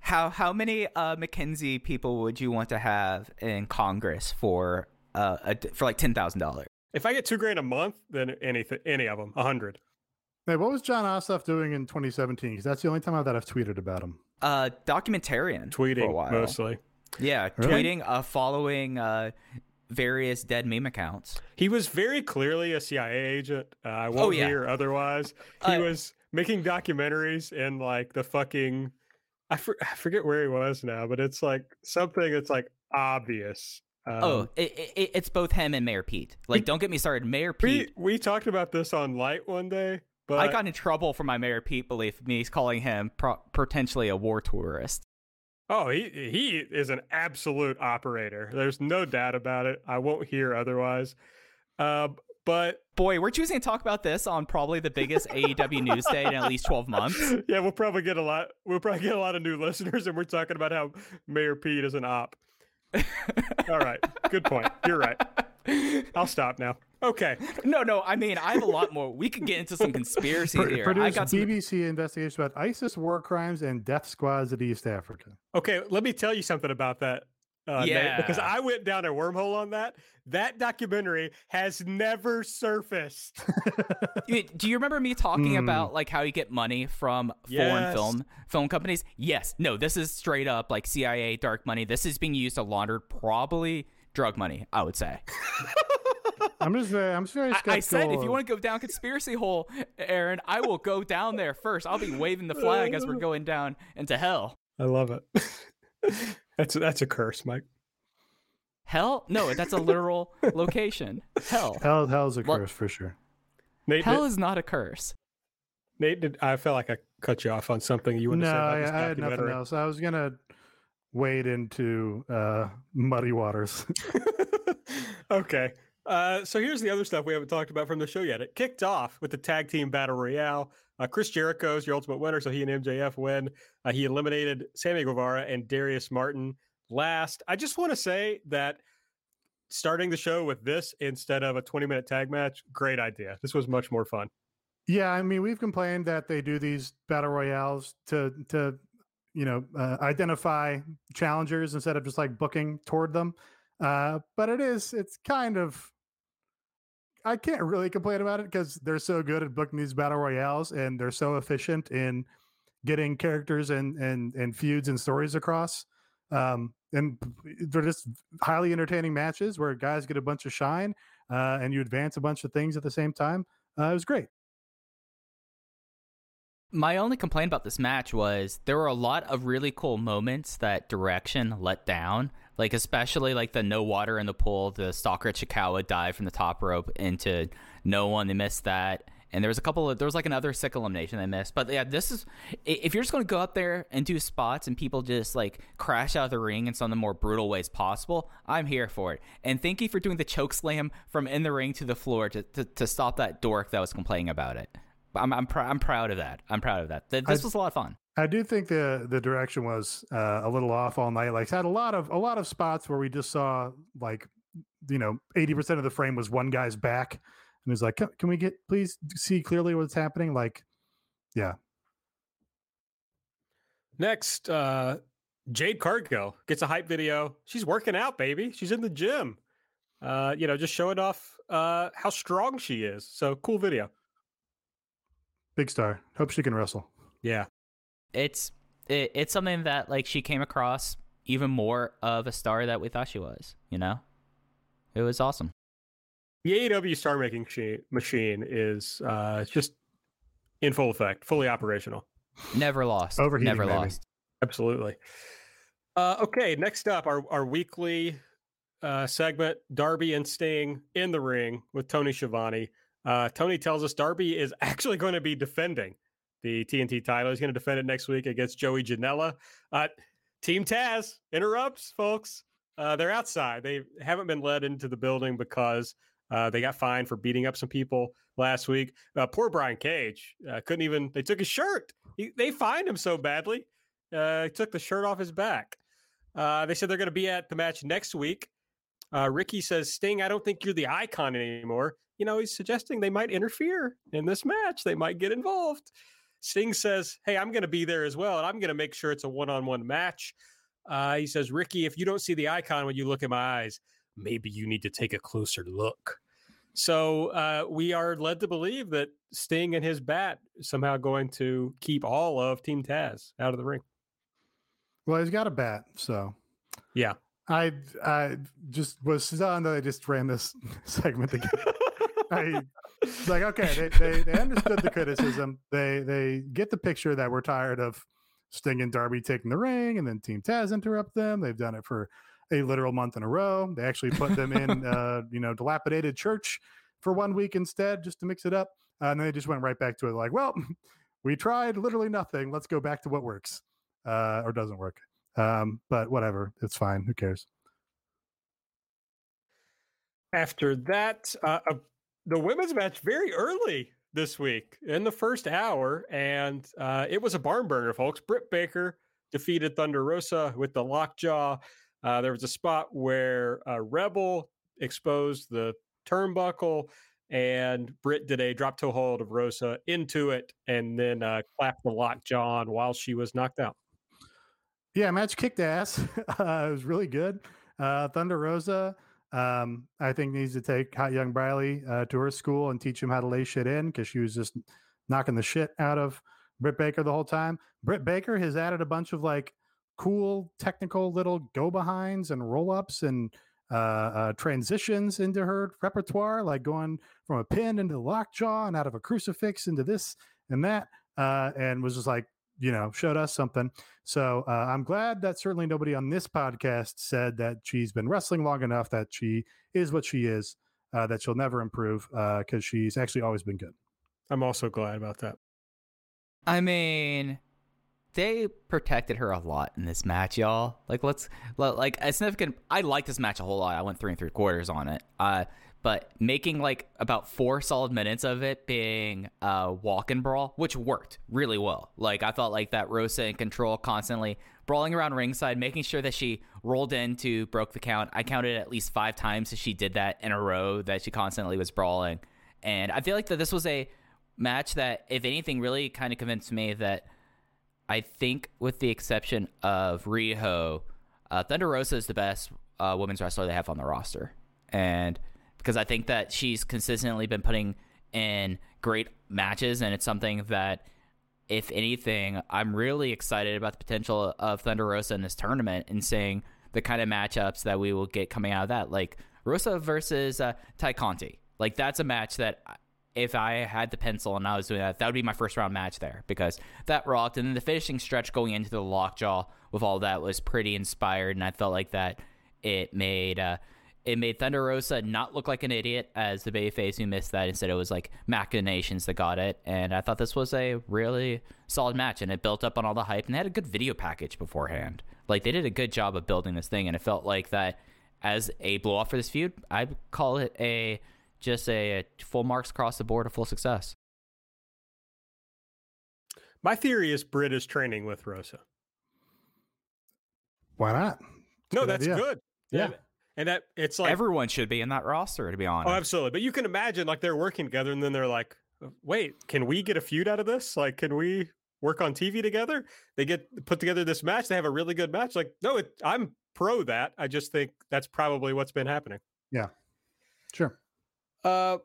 How many McKinsey people would you want to have in Congress for like $10,000? If I get $2,000 a month, then any of them, 100. Hey, what was John Ossoff doing in 2017? Because that's the only time that I've tweeted about him. Documentarian, tweeting for a while. Mostly. Yeah, really? Tweeting, following various dead meme accounts. He was very clearly a CIA agent. I won't hear otherwise. He was making documentaries in like the fucking. I forget where he was now, but it's like something that's like obvious. It's both him and Mayor Pete. Like, don't get me started. Mayor Pete. We talked about this on Light one day, but I got in trouble for my Mayor Pete belief. Me calling him potentially a war tourist. Oh, he is an absolute operator. There's no doubt about it. I won't hear otherwise. But boy, we're choosing to talk about this on probably the biggest AEW news day in at least 12 months. Yeah, we'll probably get a lot. We'll probably get a lot of new listeners, and we're talking about how Mayor Pete is an op. All right, good point. You're right. I'll stop now. Okay. No. I mean, I have a lot more. We could get into some conspiracy here. I got some BBC investigations about ISIS war crimes and death squads in East Africa. Okay, let me tell you something about that. Nate, because I went down a wormhole on that. That documentary has never surfaced. Do you remember me talking about like how you get money from foreign film companies? Yes. No, this is straight up like CIA dark money. This is being used to launder probably drug money, I would say. I'm very skeptical. I said, if you want to go down conspiracy hole, Aaron, I will go down there first. I'll be waving the flag as we're going down into hell. I love it. That's a curse, Mike. Hell? No, that's a literal location. Hell's a curse for sure. Nate, hell is not a curse. Nate, I felt like I cut you off on something you wanted to say about this documentary. I had nothing else. I was going to wade into muddy waters. Okay. So here's the other stuff we haven't talked about from the show yet. It kicked off with the tag team battle royale. Chris Jericho is your ultimate winner, so he and MJF win. He eliminated Sammy Guevara and Darius Martin last. I just want to say that starting the show with this instead of a 20-minute tag match, great idea. This was much more fun. Yeah, I mean, we've complained that they do these battle royales to identify challengers instead of just like booking toward them. But it's kind of, I can't really complain about it because they're so good at booking these battle royales and they're so efficient in getting characters and feuds and stories across. And they're just highly entertaining matches where guys get a bunch of shine, and you advance a bunch of things at the same time. It was great. My only complaint about this match was there were a lot of really cool moments that Direction let down, like especially like the no water in the pool, the Stalker Chikawa dive from the top rope into no one. They missed that. And there was like another sick elimination they missed. But yeah, this is, if you're just going to go up there and do spots and people just like crash out of the ring in some of the more brutal ways possible, I'm here for it. And thank you for doing the choke slam from in the ring to the floor to stop that dork that was complaining about it. I'm proud of that. This was a lot of fun. I do think the Direction was a little off all night. Like, had a lot of spots where we just saw like 80% of the frame was one guy's back, and he's like, "Can we please see clearly what's happening?" Like, yeah. Next, Jade Cargill gets a hype video. She's working out, baby. She's in the gym. Just showing off how strong she is. So cool video. Big star. Hope she can wrestle. Yeah. It's something that like she came across even more of a star that we thought she was, It was awesome. The AEW star making machine is just in full effect, fully operational. Never lost. Overheating, never maybe. Lost. Absolutely. Okay, next up our weekly segment, Darby and Sting in the ring with Tony Schiavone. Tony tells us Darby is actually going to be defending the TNT title. He's going to defend it next week against Joey Janela. Team Taz interrupts, folks. They're outside. They haven't been let into the building because they got fined for beating up some people last week. Poor Brian Cage couldn't even. They took his shirt. They fined him so badly. Took the shirt off his back. They said they're going to be at the match next week. Ricky says, Sting, I don't think you're the icon anymore. You know, he's suggesting they might interfere in this match. They might get involved. Sting says, hey, I'm going to be there as well, and I'm going to make sure it's a one-on-one match. He says, Ricky, if you don't see the icon when you look in my eyes, maybe you need to take a closer look. So we are led to believe that Sting and his bat somehow going to keep all of Team Taz out of the ring. Well, he's got a bat, so. Yeah. I just was stunned that I just ran this segment again. It's like, okay, they understood the criticism. They get the picture that we're tired of Sting and Darby taking the ring, and then Team Taz interrupt them. They've done it for a literal month in a row. They actually put them in, dilapidated church for 1 week instead, just to mix it up. And then they just went right back to it, like, well, we tried literally nothing. Let's go back to what works or doesn't work. But whatever, it's fine. Who cares? After that, the women's match very early this week in the first hour, and it was a barn burner, folks. Britt Baker defeated Thunder Rosa with the lockjaw. There was a spot where Rebel exposed the turnbuckle, and Britt did a drop toe hold of Rosa into it, and then clapped the lockjaw on while she was knocked out. Yeah, match kicked ass. It was really good. Thunder Rosa, I think, needs to take Hot Young Briley to her school and teach him how to lay shit in, because she was just knocking the shit out of Britt Baker the whole time. Britt Baker has added a bunch of like cool technical little go-behinds and roll-ups and transitions into her repertoire, like going from a pin into the lockjaw and out of a crucifix into this and that, and was just like, showed us something. So I'm glad that certainly nobody on this podcast said that she's been wrestling long enough that she is what she is, that she'll never improve, because she's actually always been good. I'm also glad about that. I mean, they protected her a lot in this match, y'all. Like, I like this match a whole lot. I went 3 3/4 on it. But making like about 4 solid minutes of it being a walk and brawl, which worked really well. Like, I thought like that Rosa in control, constantly brawling around ringside, making sure that she rolled in to broke the count. I counted at least 5 times that she did that in a row, that she constantly was brawling. And I feel like that this was a match that, if anything, really kind of convinced me that I think, with the exception of Riho, Thunder Rosa is the best women's wrestler they have on the roster. And because I think that she's consistently been putting in great matches, and it's something that, if anything, I'm really excited about the potential of Thunder Rosa in this tournament and seeing the kind of matchups that we will get coming out of that. Like, Rosa versus Ty Conti. Like, that's a match that, if I had the pencil and I was doing that, that would be my first round match there, because that rocked. And then the finishing stretch going into the lockjaw with all that was pretty inspired, and I felt like that it made Thunder Rosa not look like an idiot as the babyface who missed that. Instead, it was like machinations that got it. And I thought this was a really solid match, and it built up on all the hype, and they had a good video package beforehand. Like, they did a good job of building this thing, and it felt like that as a blow off for this feud, I'd call it a full marks across the board, a full success. My theory is Britt is training with Rosa. Why not? No, that's good. Yeah. And that, it's like, everyone should be in that roster, to be honest. Oh, absolutely. But you can imagine, like, they're working together, and then they're like, wait, can we get a feud out of this? Like, can we work on TV together? They get put together this match. They have a really good match. Like, no, I'm pro that. I just think that's probably what's been happening. Yeah, sure.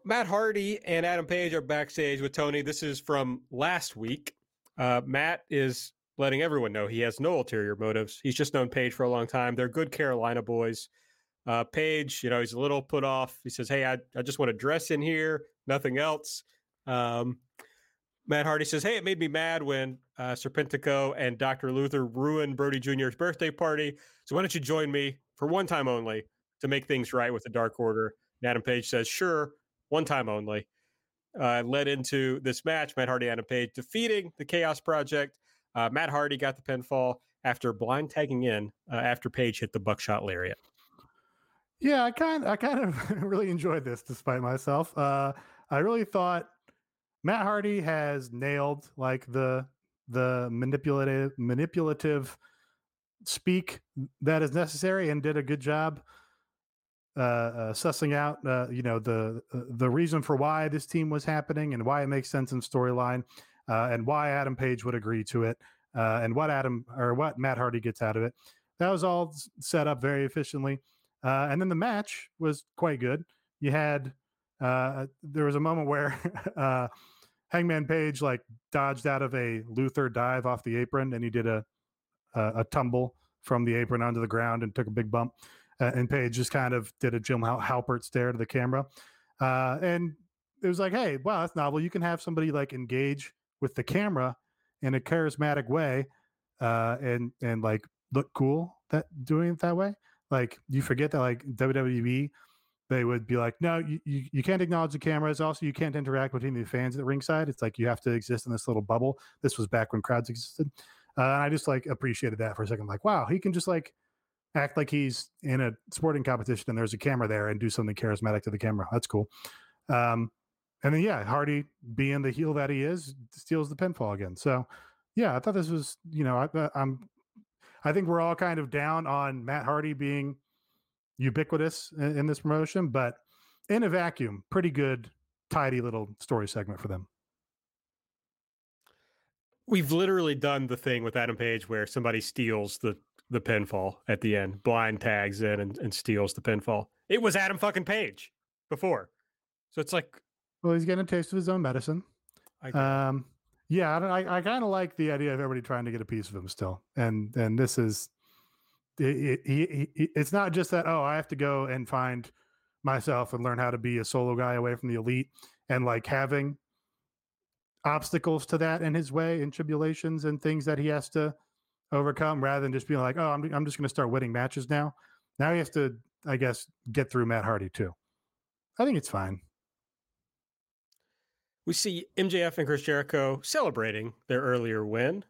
Matt Hardy and Adam Page are backstage with Tony. This is from last week. Matt is letting everyone know he has no ulterior motives. He's just known Page for a long time. They're good Carolina boys. Page, he's a little put off. He says, hey, I just want to dress in here, nothing else. Matt Hardy says, hey, it made me mad when Serpentico and Dr. Luther ruined Brody Jr.'s birthday party, so why don't you join me for one time only to make things right with the Dark Order? And Adam Page says, sure, one time only. Led into this match, Matt Hardy and Adam Page defeating the Chaos Project. Matt Hardy got the pinfall after blind tagging in after Page hit the buckshot lariat. Yeah, I kind of really enjoyed this despite myself. I really thought Matt Hardy has nailed like the manipulative speak that is necessary, and did a good job sussing out the reason for why this team was happening and why it makes sense in storyline, and why Adam Page would agree to it, and what Matt Hardy gets out of it. That was all set up very efficiently. And then the match was quite good. You had, there was a moment where Hangman Page like dodged out of a Luther dive off the apron, and he did a tumble from the apron onto the ground and took a big bump. And Page just kind of did a Jim Halpert stare to the camera. And it was like, hey, wow, that's novel. You can have somebody like engage with the camera in a charismatic way and like look cool that doing it that way. Like, you forget that, like, WWE, they would be like, no, you can't acknowledge the cameras. Also, you can't interact between the fans at the ringside. It's like you have to exist in this little bubble. This was back when crowds existed. And I just, like, appreciated that for a second. Like, wow, he can just, like, act like he's in a sporting competition and there's a camera there and do something charismatic to the camera. That's cool. And then, yeah, Hardy, being the heel that he is, steals the pinfall again. So, yeah, I thought this was, you know, I think we're all kind of down on Matt Hardy being ubiquitous in this promotion, but in a vacuum, pretty good, tidy little story segment for them. We've literally done the thing with Adam Page where somebody steals the pinfall at the end, blind tags in and steals the pinfall. It was Adam fucking Page before. So it's like... Well, he's getting a taste of his own medicine. Yeah, I kind of like the idea of everybody trying to get a piece of him still, and this is, it's not just that, oh, I have to go and find myself and learn how to be a solo guy away from the elite, and like having obstacles to that in his way and tribulations and things that he has to overcome, rather than just being like, oh, I'm just going to start winning matches now. Now he has to, I guess, get through Matt Hardy too. I think it's fine. We see MJF and Chris Jericho celebrating their earlier win.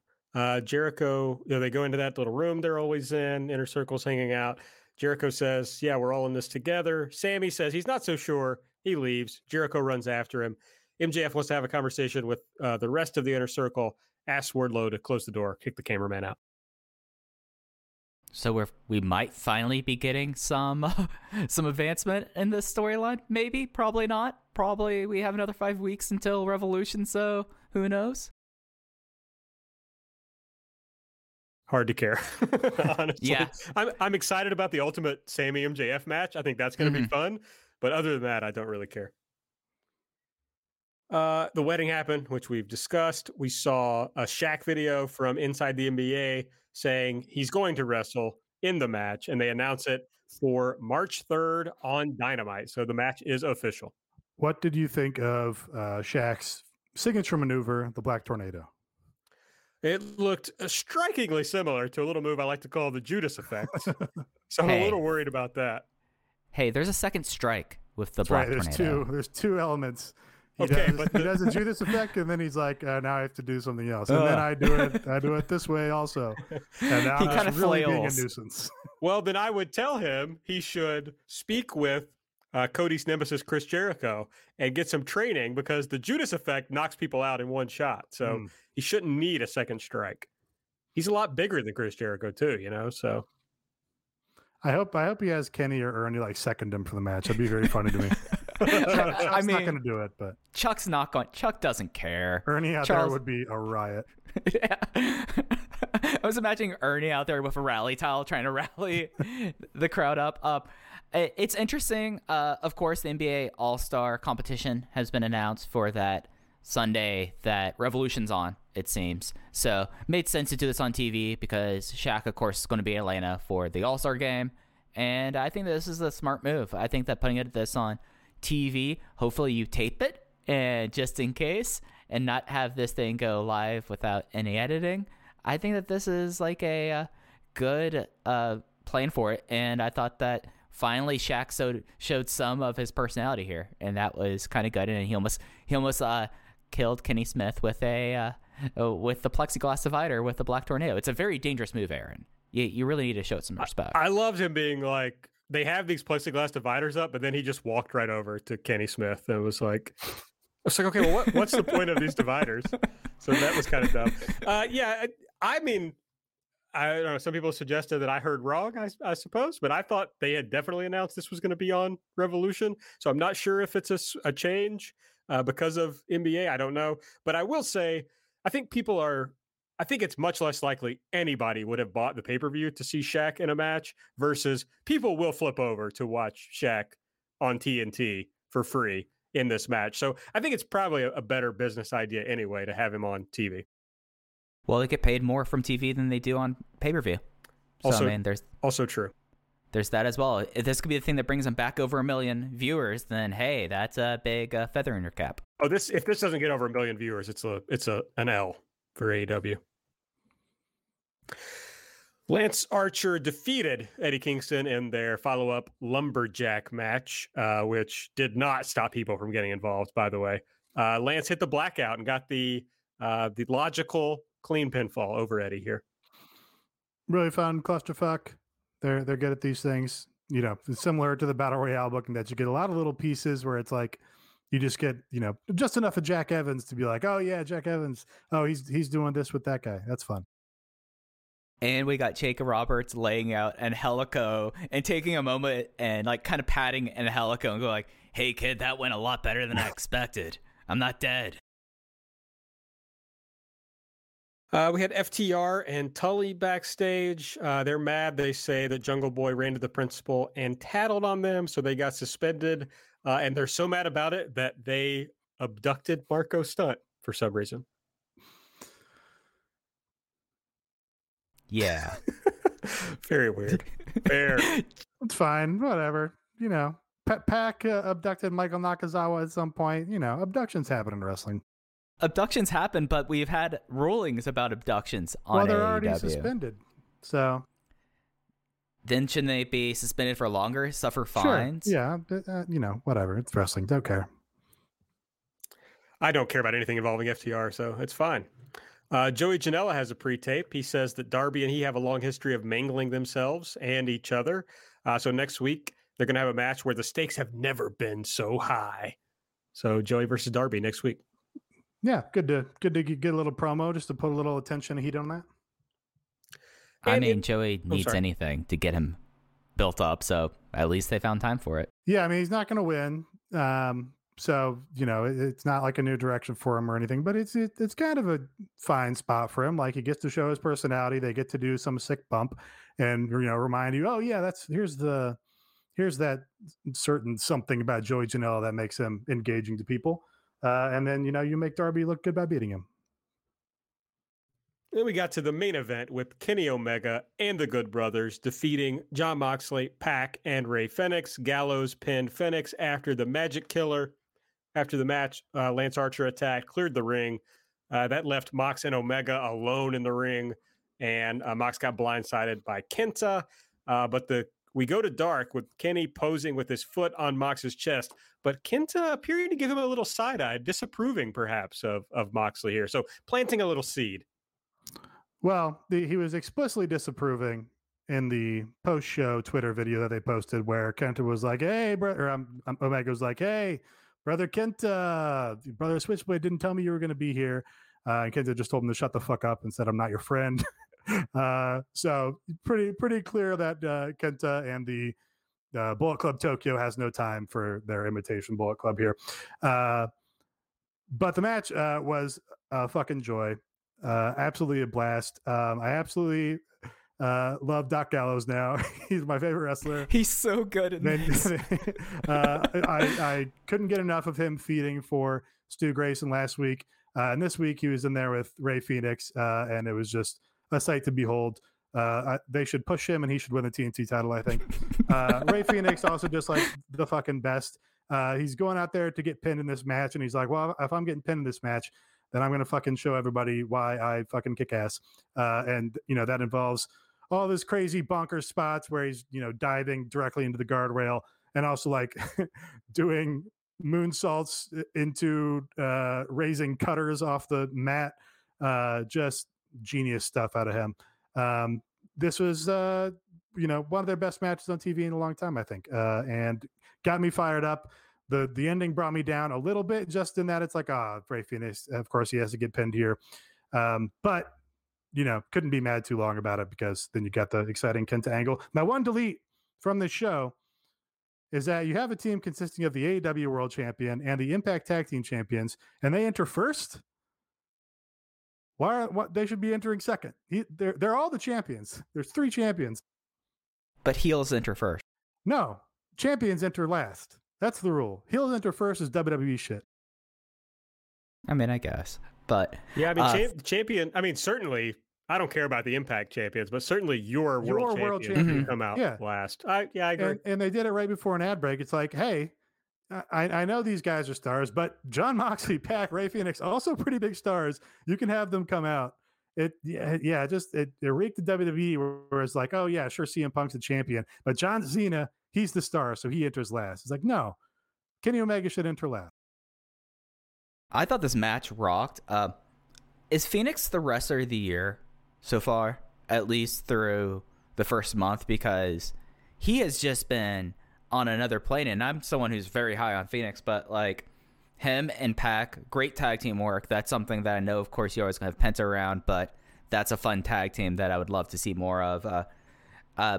Jericho, you know, they go into that little room they're always in, Inner Circle's hanging out. Jericho says, yeah, we're all in this together. Sammy says he's not so sure. He leaves. Jericho runs after him. MJF wants to have a conversation with the rest of the Inner Circle, asks Wardlow to close the door, kick the cameraman out. So we might finally be getting some advancement in this storyline. Maybe, probably not. Probably we have another 5 weeks until Revolution, so who knows? Hard to care, honestly. Yeah. I'm excited about the ultimate Sammy MJF match. I think that's going to be fun. But other than that, I don't really care. The wedding happened, which we've discussed. We saw a Shaq video from Inside the NBA saying he's going to wrestle in the match, and they announce it for March 3rd on Dynamite. So the match is official. What did you think of Shaq's signature maneuver, the Black Tornado? It looked strikingly similar to a little move I like to call the Judas effect. So I'm a little worried about that. Hey, there's a second strike with the Black Tornado. There's two elements. He does a Judas effect, and then he's like, now I have to do something else. And then I do it this way also. And now I'm really being a nuisance. Well, then I would tell him he should speak with Cody's nemesis, Chris Jericho, and get some training, because the Judas effect knocks people out in one shot. So he shouldn't need a second strike. He's a lot bigger than Chris Jericho too, you know, so. I hope he has Kenny or Ernie like second him for the match. That'd be very funny to me. Chuck's not going to do it, but Chuck's not going. Chuck doesn't care. Ernie out there would be a riot. Yeah. I was imagining Ernie out there with a rally towel trying to rally the crowd up. It's interesting. Of course, the NBA All-Star competition has been announced for that Sunday that Revolution's on, it seems. So made sense to do this on TV because Shaq, of course, is going to be in Atlanta for the All-Star game. And I think this is a smart move. I think that putting this on TV, hopefully you tape it and just in case, and not have this thing go live without any editing. I think that this is like a good plan for it. And I thought that finally Shaq showed some of his personality here, and that was kind of good. And he almost killed Kenny Smith with the plexiglass divider with the Black Tornado. It's a very dangerous move, Aaron. You really need to show it some respect. I loved him being like, they have these plexiglass dividers up, but then he just walked right over to Kenny Smith and was like, I was like, okay, well, what's the point of these dividers? So that was kind of dumb. Yeah, I mean, I don't know. Some people suggested that I heard wrong, I suppose, but I thought they had definitely announced this was going to be on Revolution. So I'm not sure if it's a change because of NBA. I don't know. But I will say, I think people are, I think it's much less likely anybody would have bought the pay-per-view to see Shaq in a match versus people will flip over to watch Shaq on TNT for free in this match. So I think it's probably a better business idea anyway to have him on TV. Well, they get paid more from TV than they do on pay-per-view. So, also, I mean, there's also true. There's that as well. If this could be the thing that brings them back over 1 million viewers, then hey, that's a big feather in your cap. Oh, this if this doesn't get over 1 million viewers, it's an L for AEW. Lance Archer defeated Eddie Kingston in their follow-up Lumberjack match, which did not stop people from getting involved, by the way. Lance hit the blackout and got the logical clean pinfall over Eddie here. Really fun clusterfuck. They're good at these things. You know, it's similar to the Battle Royale booking that you get a lot of little pieces where it's like, you just get, you know, just enough of Jack Evans to be like, oh yeah, Jack Evans. Oh, he's doing this with that guy. That's fun. And we got Jacob Roberts laying out Angelico and taking a moment and like kind of patting Angelico and go like, hey kid, that went a lot better than I expected. I'm not dead. We had FTR and Tully backstage. They're mad. They say that Jungle Boy ran to the principal and tattled on them, so they got suspended. And they're so mad about it that they abducted Marco Stunt for some reason. Yeah. Very weird. Fair. It's fine. Whatever. You know, Pac abducted Michael Nakazawa at some point. You know, abductions happen in wrestling. Abductions happen, but we've had rulings about abductions on AEW. Well, they're already suspended, so... Then shouldn't they be suspended for longer, suffer fines? Sure. Yeah, but, you know, whatever. It's wrestling. Don't care. I don't care about anything involving FTR, so it's fine. Joey Janela has a pre-tape. He says that Darby and he have a long history of mangling themselves and each other. So next week, they're going to have a match where the stakes have never been so high. So Joey versus Darby next week. Yeah, good to get a little promo just to put a little attention and heat on that. I mean, Joey needs anything to get him built up, so at least they found time for it. Yeah, I mean, he's not going to win, so, you know, it's not like a new direction for him or anything, but it's kind of a fine spot for him. Like, he gets to show his personality, they get to do some sick bump and, you know, remind you, oh, yeah, here's that certain something about Joey Janela that makes him engaging to people, and then, you know, you make Darby look good by beating him. Then we got to the main event with Kenny Omega and the Good Brothers defeating John Moxley, Pac, and Ray Fenix. Gallows pinned Fenix after the Magic Killer. After the match, Lance Archer attacked, cleared the ring. That left Mox and Omega alone in the ring, and Mox got blindsided by Kenta. We go to dark with Kenny posing with his foot on Mox's chest, but Kenta appearing to give him a little side-eye, disapproving perhaps of Moxley here. So planting a little seed. Well, he was explicitly disapproving in the post-show Twitter video that they posted where Kenta was like, hey, brother, Omega was like, hey, brother Kenta, brother Switchblade didn't tell me you were going to be here. And Kenta just told him to shut the fuck up and said, I'm not your friend. So pretty clear that Kenta and the Bullet Club Tokyo has no time for their imitation Bullet Club here. But the match was a fucking joy. Absolutely a blast. I absolutely love Doc Gallows now. He's my favorite wrestler. He's so good at this. I couldn't get enough of him feeding for Stu Grayson last week. And this week he was in there with Ray Phoenix, and it was just a sight to behold. They should push him and he should win the TNT title, I think. Ray Phoenix also just like the fucking best. He's going out there to get pinned in this match, and he's like, well, if I'm getting pinned in this match, then I'm going to fucking show everybody why I fucking kick ass. And, you know, that involves all this crazy bonkers spots where he's, you know, diving directly into the guardrail and also like doing moonsaults into raising cutters off the mat. Just genius stuff out of him. This was you know, one of their best matches on TV in a long time, I think, and got me fired up. The ending brought me down a little bit, just in that it's like, Rey Fénix, of course he has to get pinned here. But, you know, couldn't be mad too long about it, because then you got the exciting Kenta angle. My one delete from this show is that you have a team consisting of the AEW World Champion and the Impact Tag Team Champions, and they enter first? Why they should be entering second. They're all the champions. There's three champions. But heels enter first. No, champions enter last. That's the rule. Heels enter first is WWE shit. I mean, I guess, but yeah, I mean, champion. I mean, certainly, I don't care about the Impact champions, but certainly your world champion mm-hmm. come out last. I agree. And they did it right before an ad break. It's like, hey, I know these guys are stars, but John Moxley, Pac, Rey Fénix, also pretty big stars. You can have them come out. It reeked the WWE, where it's like, oh yeah, sure, CM Punk's the champion, but John Cena, he's the star, so he enters last. It's like, no, Kenny Omega should enter last. I thought this match rocked. Is Fénix the wrestler of the year so far, at least through the first month? Because he has just been on another plane, and I'm someone who's very high on Fénix, but like him and Pac, great tag team work. That's something that I know, of course, you're always going to have Penta around, but that's a fun tag team that I would love to see more of.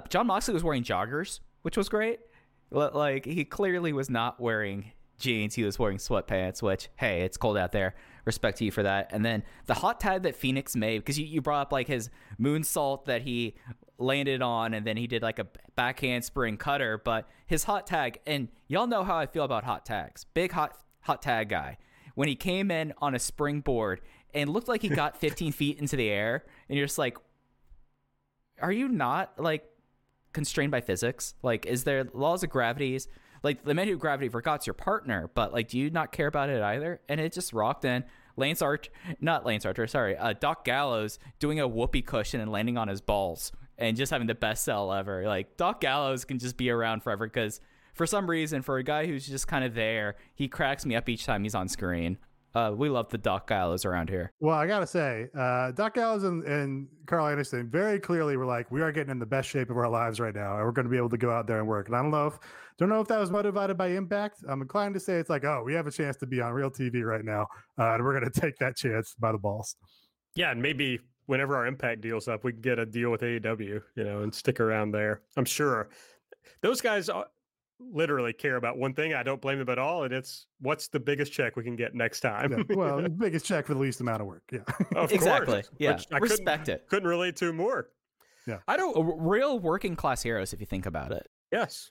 John Moxley was wearing joggers, which was great. Like, he clearly was not wearing jeans. He was wearing sweatpants, which, hey, it's cold out there. Respect to you for that. And then the hot tag that Fénix made, because you brought up, like, his moonsault that he landed on, and then he did, like, a backhand spring cutter. But his hot tag, and y'all know how I feel about hot tags. Big hot tag guy. When he came in on a springboard and looked like he got 15 feet into the air, and you're just like, are you not, like, constrained by physics? Like, is there laws of gravities? Like, the man who gravity forgot's your partner, but like, do you not care about it either? And it just rocked. In Doc Gallows doing a whoopee cushion and landing on his balls and just having the best sell ever. Like, Doc Gallows can just be around forever, because for some reason, for a guy who's just kind of there, he cracks me up each time he's on screen. We love the Doc Gallows around here. Well, I got to say, Doc Gallows and Carl Anderson very clearly were like, we are getting in the best shape of our lives right now, and we're going to be able to go out there and work. And I don't know if that was motivated by Impact. I'm inclined to say it's like, oh, we have a chance to be on real TV right now, and we're going to take that chance by the balls. Yeah, and maybe whenever our Impact deal's up, we can get a deal with AEW, you know, and stick around there. I'm sure those guys literally care about one thing. I don't blame them at all, and it's what's the biggest check we can get next time. Yeah, well, the biggest check for the least amount of work. Yeah, of exactly course. Yeah, which I respect it. Couldn't relate to more. Yeah, I don't. Real working class heroes, if you think about it. Yes,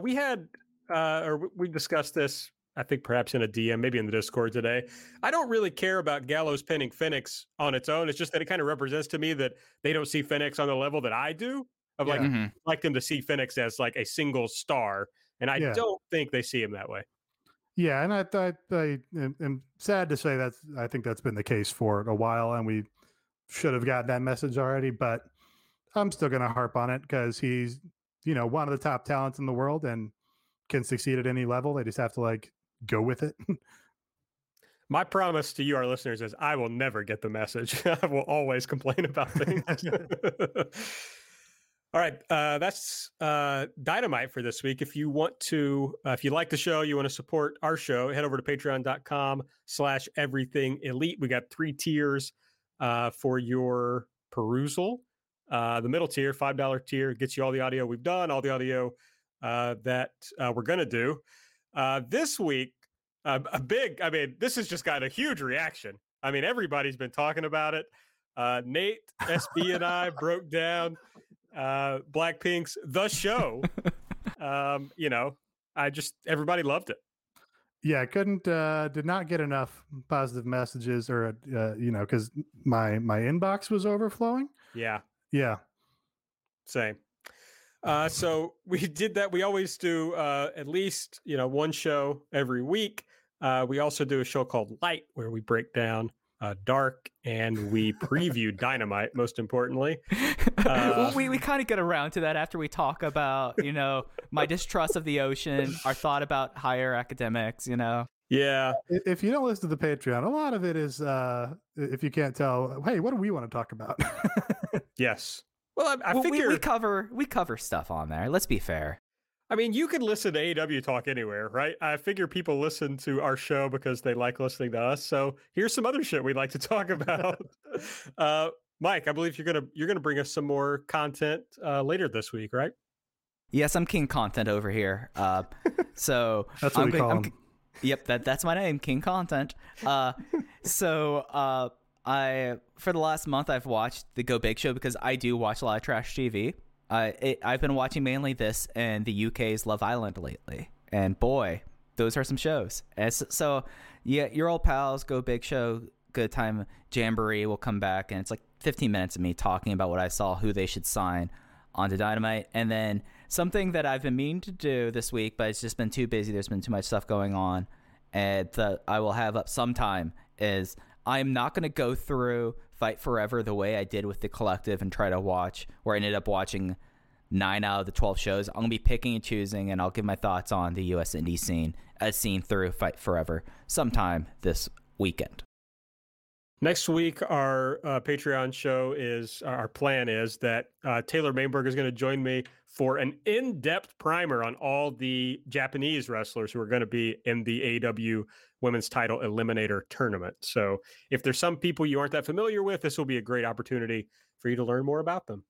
we had or we discussed this, I think perhaps in a DM, maybe in the Discord today. I don't really care about Gallows pinning Fénix on its own. It's just that it kind of represents to me that they don't see Fénix on the level that I do. Of like, mm-hmm. like them to see Fénix as like a single star, and I don't think they see him that way. Yeah, and I am sad to say that I think that's been the case for a while, and we should have gotten that message already. But I'm still going to harp on it, because he's, you know, one of the top talents in the world and can succeed at any level. They just have to like go with it. My promise to you, our listeners, is I will never get the message. I will always complain about things. All right, that's Dynamite for this week. If you want to, if you like the show, you want to support our show, head over to patreon.com/everythingelite. We got three tiers for your perusal. The middle tier, $5 tier, gets you all the audio we've done, all the audio that we're going to do. This week, this has just got a huge reaction. I mean, everybody's been talking about it. Nate, SB, and I broke down Blackpink's The Show. You know, I just, everybody loved it. Yeah, I couldn't did not get enough positive messages, or you know, because my inbox was overflowing. Yeah same. So we did that. We always do at least, you know, one show every week. We also do a show called Light, where we break down Dark, and we preview Dynamite, most importantly. Well, we kind of get around to that after we talk about, you know, my distrust of the ocean, our thought about higher academics, you know. Yeah, if you don't listen to the Patreon, a lot of it is if you can't tell, hey, what do we want to talk about? Yes, Well, I figure we cover stuff on there. Let's be fair. I mean, you can listen to AEW talk anywhere, right? I figure people listen to our show because they like listening to us. So here's some other shit we'd like to talk about. Mike, I believe you're gonna bring us some more content later this week, right? Yes, I'm King Content over here. So that's what we call him. Yep, that's my name, King Content. I for the last month I've watched the Go Big Show because I do watch a lot of trash TV. I've been watching mainly this and the UK's Love Island lately, and boy, those are some shows. And so yeah, your old pals Go Big Show, Good Time Jamboree will come back, and it's like 15 minutes of me talking about what I saw, who they should sign onto Dynamite, and then something that I've been meaning to do this week, but it's just been too busy. There's been too much stuff going on, and that I will have up sometime is I'm not going to go through Fight Forever the way I did with the Collective and try to watch, where I ended up watching 9 out of the 12 shows. I'm going to be picking and choosing, and I'll give my thoughts on the U.S. indie scene as seen through Fight Forever sometime this weekend. Next week, our Patreon show is, our plan is that Taylor Mainberg is going to join me for an in-depth primer on all the Japanese wrestlers who are going to be in the AEW Women's Title Eliminator Tournament. So if there's some people you aren't that familiar with, this will be a great opportunity for you to learn more about them.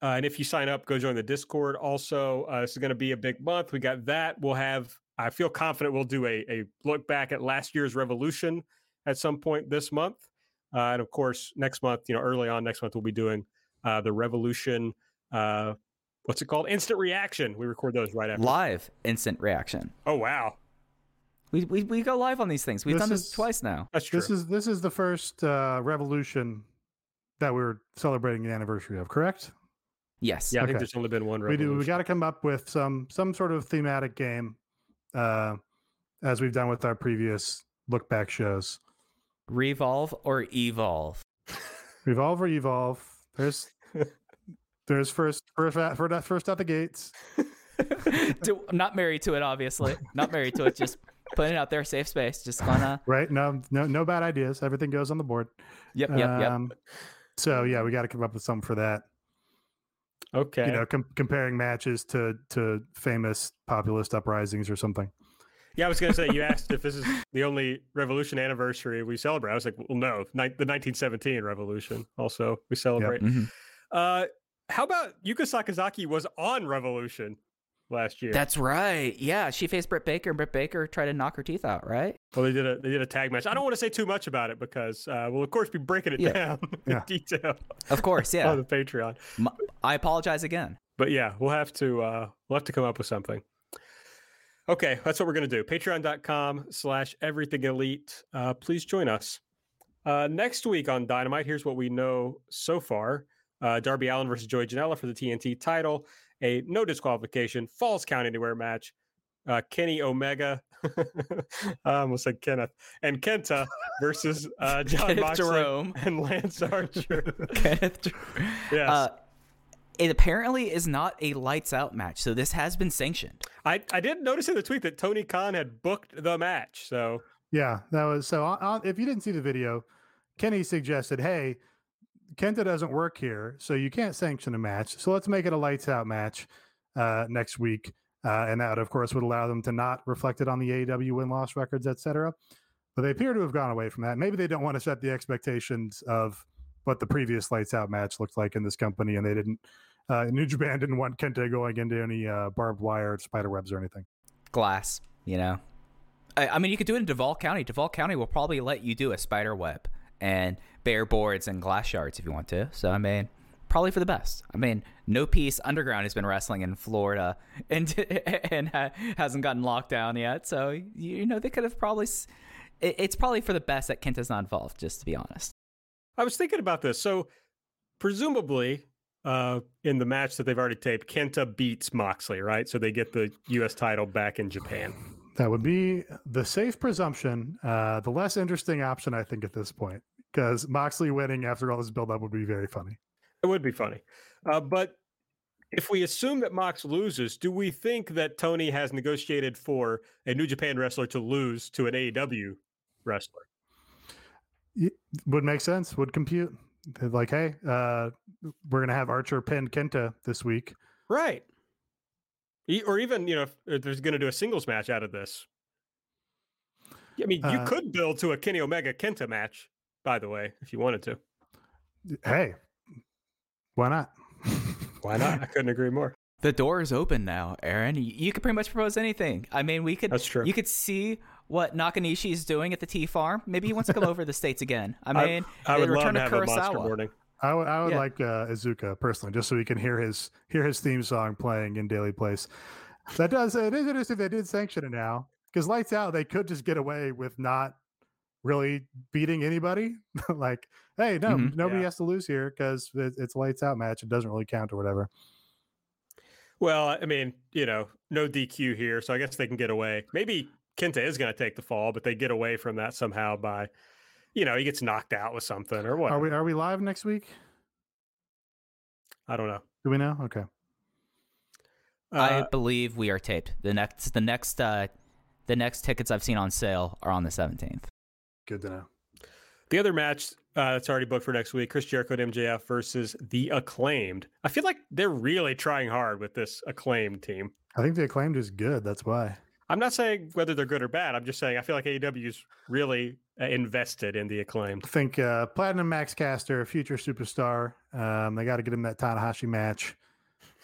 And if you sign up, go join the Discord. Also, this is going to be a big month. We got that. We'll have, I feel confident we'll do a look back at last year's Revolution at some point this month. And of course, next month, early on next month, we'll be doing the Revolution, what's it called? Instant Reaction. We record those right after. Live Instant Reaction. Oh, wow. We go live on these things. We've done this twice now. That's true. This is the first Revolution that we're celebrating the anniversary of, correct? Yes. Yeah, okay. I think there's only been one Revolution. We got to come up with some sort of thematic game, as we've done with our previous look-back shows. Revolve or evolve? Revolve or evolve. There's first out the gates. I'm not married to it, obviously. Not married to it. Just putting it out there, safe space. Just gonna right. No bad ideas. Everything goes on the board. Yep. So yeah, we got to come up with something for that. Okay. Comparing matches to famous populist uprisings or something. Yeah, I was going to say, you asked if this is the only Revolution anniversary we celebrate. I was like, well, no, the 1917 Revolution also we celebrate. Yep. Mm-hmm. How about Yuka Sakazaki was on Revolution last year? That's right. Yeah, she faced Britt Baker, and Britt Baker tried to knock her teeth out, right? Well, they did a tag match. I don't want to say too much about it because we'll, of course, be breaking it down in detail. Of course, yeah. On the Patreon. I apologize again. But yeah, we'll have to come up with something. Okay, that's what we're going to do. Patreon.com/everythingelite. Please join us. Next week on Dynamite, here's what we know so far. Darby Allin versus Joey Janela for the TNT title. A no disqualification, falls count anywhere match. Kenny Omega. I almost said Kenneth. And Kenta versus John Moxley Jerome. And Lance Archer. Kenneth. Yes. It apparently is not a lights-out match, so this has been sanctioned. I did notice in the tweet that Tony Khan had booked the match, so... Yeah, that was... So if you didn't see the video, Kenny suggested, hey, Kenta doesn't work here, so you can't sanction a match, so let's make it a lights-out match next week, and that, of course, would allow them to not reflect it on the AEW win-loss records, etc. But they appear to have gone away from that. Maybe they don't want to set the expectations of what the previous lights-out match looked like in this company, and they didn't... New Japan didn't want Kenta going into any barbed wire or spider webs or anything. Glass, I mean, you could do it in Duval County. Duval County will probably let you do a spider web and bare boards and glass shards if you want to. So, I mean, probably for the best. I mean, No Peace Underground has been wrestling in Florida and hasn't gotten locked down yet. So, they could have probably... It's probably for the best that Kenta's not involved, just to be honest. I was thinking about this. So, presumably... in the match that they've already taped, Kenta beats Moxley, right? So they get the U.S. title back in Japan. That would be the safe presumption, the less interesting option, I think, at this point, because Moxley winning after all this buildup would be very funny. It would be funny. But if we assume that Mox loses, do we think that Tony has negotiated for a New Japan wrestler to lose to an AEW wrestler? It would make sense, would compute. They're like, hey, we're going to have Archer pin Kenta this week. Right. Or even, you know, if there's going to do a singles match out of this. I mean, you could build to a Kenny Omega Kenta match, by the way, if you wanted to. Hey, why not? Why not? I couldn't agree more. The door is open now, Aaron. You could pretty much propose anything. I mean, we could. That's true. You could see what Nakanishi is doing at the Tea Farm. Maybe he wants to come over to the States again. I mean, I would love to have a monster morning. I would yeah. Like Iizuka personally, just so we can hear his theme song playing in Daily Place. That does it is interesting they did sanction it now, because Lights Out, they could just get away with not really beating anybody. Like, hey, no, nobody has to lose here because it's a Lights Out match. It doesn't really count or whatever. Well, I mean, you know, no DQ here, so I guess they can get away. Maybe Kenta is going to take the fall, but they get away from that somehow by, you know, he gets knocked out with something or what. Are we live next week? I don't know. Do we know? Okay. I believe we are taped. The next tickets I've seen on sale are on the 17th. Good to know. The other match that's already booked for next week, Chris Jericho and MJF versus The Acclaimed. I feel like they're really trying hard with this Acclaimed team. I think The Acclaimed is good. That's why. I'm not saying whether they're good or bad. I'm just saying I feel like AEW's really invested in The Acclaimed. I think Platinum Max Caster, a future superstar. They got to get him that Tanahashi match.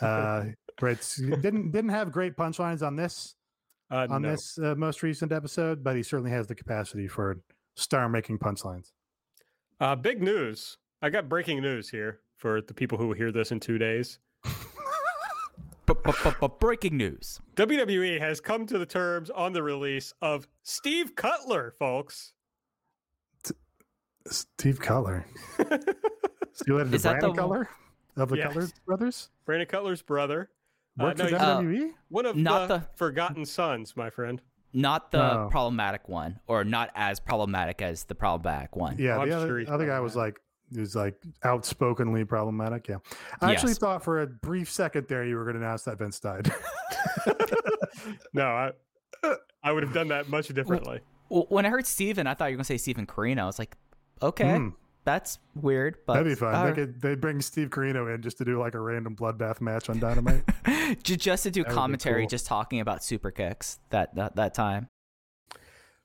Brits didn't have great punchlines on this this most recent episode, but he certainly has the capacity for star-making punchlines. Big news. I got breaking news here for the people who will hear this in 2 days. Breaking news. WWE has come to the terms on the release of Steve Cutler, folks. Steve Cutler. Is that Brandon Cutler? Of the Cutler brothers? Brandon Cutler's brother. Worked for WWE? One of the forgotten sons, my friend. Not the problematic one, or not as problematic as the problematic one. Yeah, the other guy was like outspokenly problematic. Yeah, I actually thought for a brief second there you were going to announce that Vince died. No, I would have done that much differently. When I heard Steven, I thought you were going to say Steven Corino. I was like, okay, that's weird. But that'd be fun. They bring Steve Corino in just to do like a random bloodbath match on Dynamite. Just to do that commentary, cool. Just talking about super kicks that time.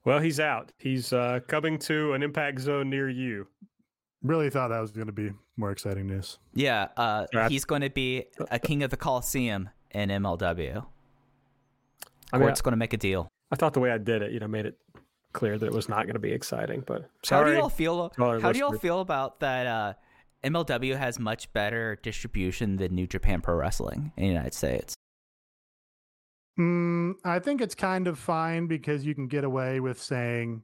Well, he's out. He's coming to an Impact Zone near you. Really thought that was going to be more exciting news. Yeah, he's going to be a king of the Coliseum in MLW. It's going to make a deal. I thought the way I did it, you know, made it clear that it was not going to be exciting. But sorry. How do y'all feel about that? MLW has much better distribution than New Japan Pro Wrestling in the United States. I think it's kind of fine because you can get away with saying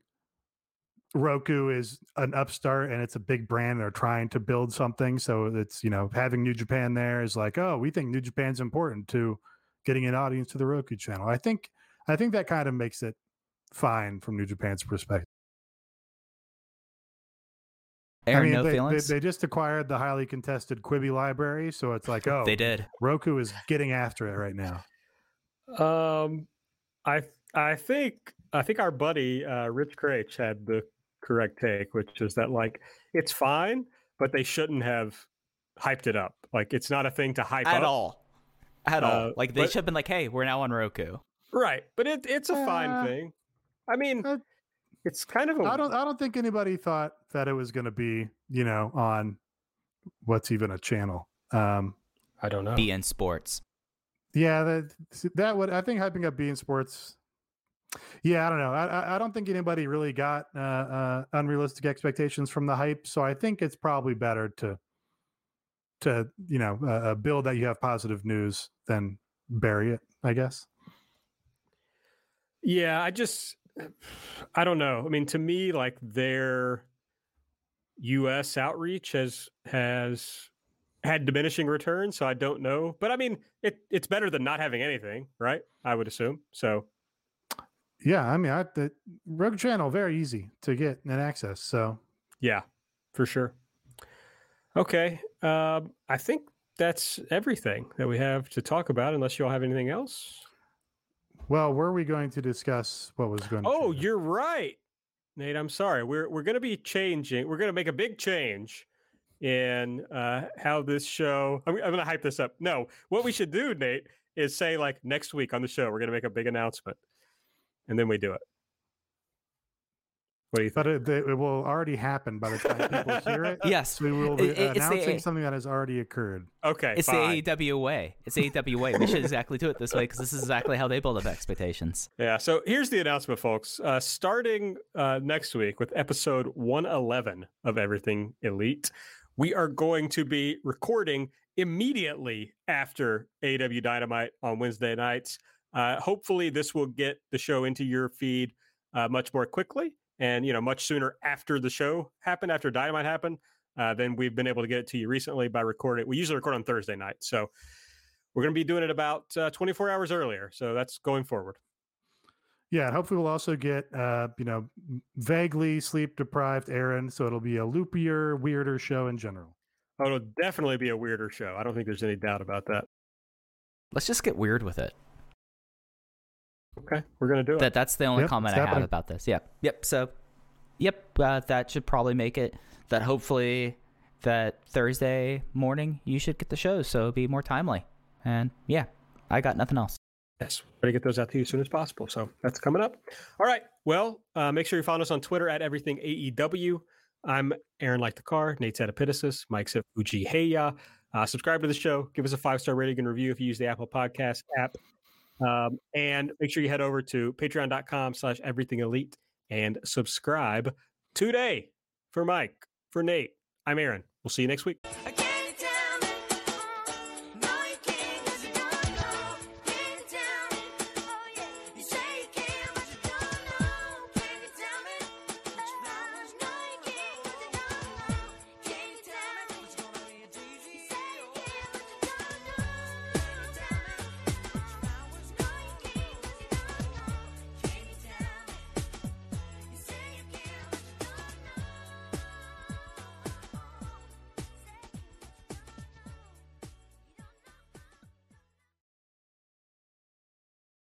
Roku is an upstart and it's a big brand and they're trying to build something. So it's, you know, having New Japan there is like, oh, we think New Japan's important to getting an audience to the Roku channel. I think that kind of makes it fine from New Japan's perspective. Aaron, no feelings? They just acquired the highly contested Quibi library, so it's like, oh, they did. Roku is getting after it right now. I think our buddy Rich Craich had the correct take, which is that like it's fine, but they shouldn't have hyped it up. Like it's not a thing to hype at up. All. At all. Like they should have been like, hey, we're now on Roku. Right, but it's a fine thing. I mean. It's kind of. I don't think anybody thought that it was going to be, you know, on what's even a channel. I don't know. BN Sports. Yeah, that would. I think hyping up BN Sports. Yeah, I don't know. I don't think anybody really got unrealistic expectations from the hype. So I think it's probably better to you know build that you have positive news than bury it, I guess. Yeah, I don't know. I mean, to me, like their U.S. outreach has had diminishing returns, so I don't know. But I mean, it's better than not having anything, right? I would assume. So, yeah, I mean, the Rogue Channel very easy to get and access. So, yeah, for sure. Okay, I think that's everything that we have to talk about, unless you all have anything else. Well, were we going to discuss what was going to happen? Oh, you're right, Nate. I'm sorry. We're going to be changing. We're going to make a big change in how this show, I'm going to hype this up. No, what we should do, Nate, is say like next week on the show, we're going to make a big announcement and then we do it. What do you think? But it will already happen by the time people hear it. Yes. We will be announcing something that has already occurred. Okay, it's fine. The AEW way. It's AEW way. We should exactly do it this way because this is exactly how they build up expectations. Yeah, so here's the announcement, folks. Starting next week with episode 111 of Everything Elite, we are going to be recording immediately after AEW Dynamite on Wednesday nights. Hopefully, this will get the show into your feed much more quickly. And, you know, much sooner after the show happened, after Dynamite happened, then we've been able to get it to you recently by recording. We usually record on Thursday night. So we're going to be doing it about 24 hours earlier. So that's going forward. Yeah. And hopefully we'll also get, you know, vaguely sleep deprived Aaron. So it'll be a loopier, weirder show in general. Oh, it'll definitely be a weirder show. I don't think there's any doubt about that. Let's just get weird with it. Okay, we're going to do it. That's the only comment I have about this. Yep. So, that should probably make it that hopefully that Thursday morning you should get the show, so it'll be more timely. And yeah, I got nothing else. Yes, we're going to get those out to you as soon as possible. So that's coming up. All right. Well, make sure you follow us on Twitter at Everything AEW. I'm Aaron Like the Car, Nate's at Epitasis, Mike's at Fuji Heya. Subscribe to the show. Give us a 5-star rating and review if you use the Apple Podcast app. And make sure you head over to patreon.com/everythingelite and subscribe today. For Mike, for Nate, I'm Aaron. We'll see you next week.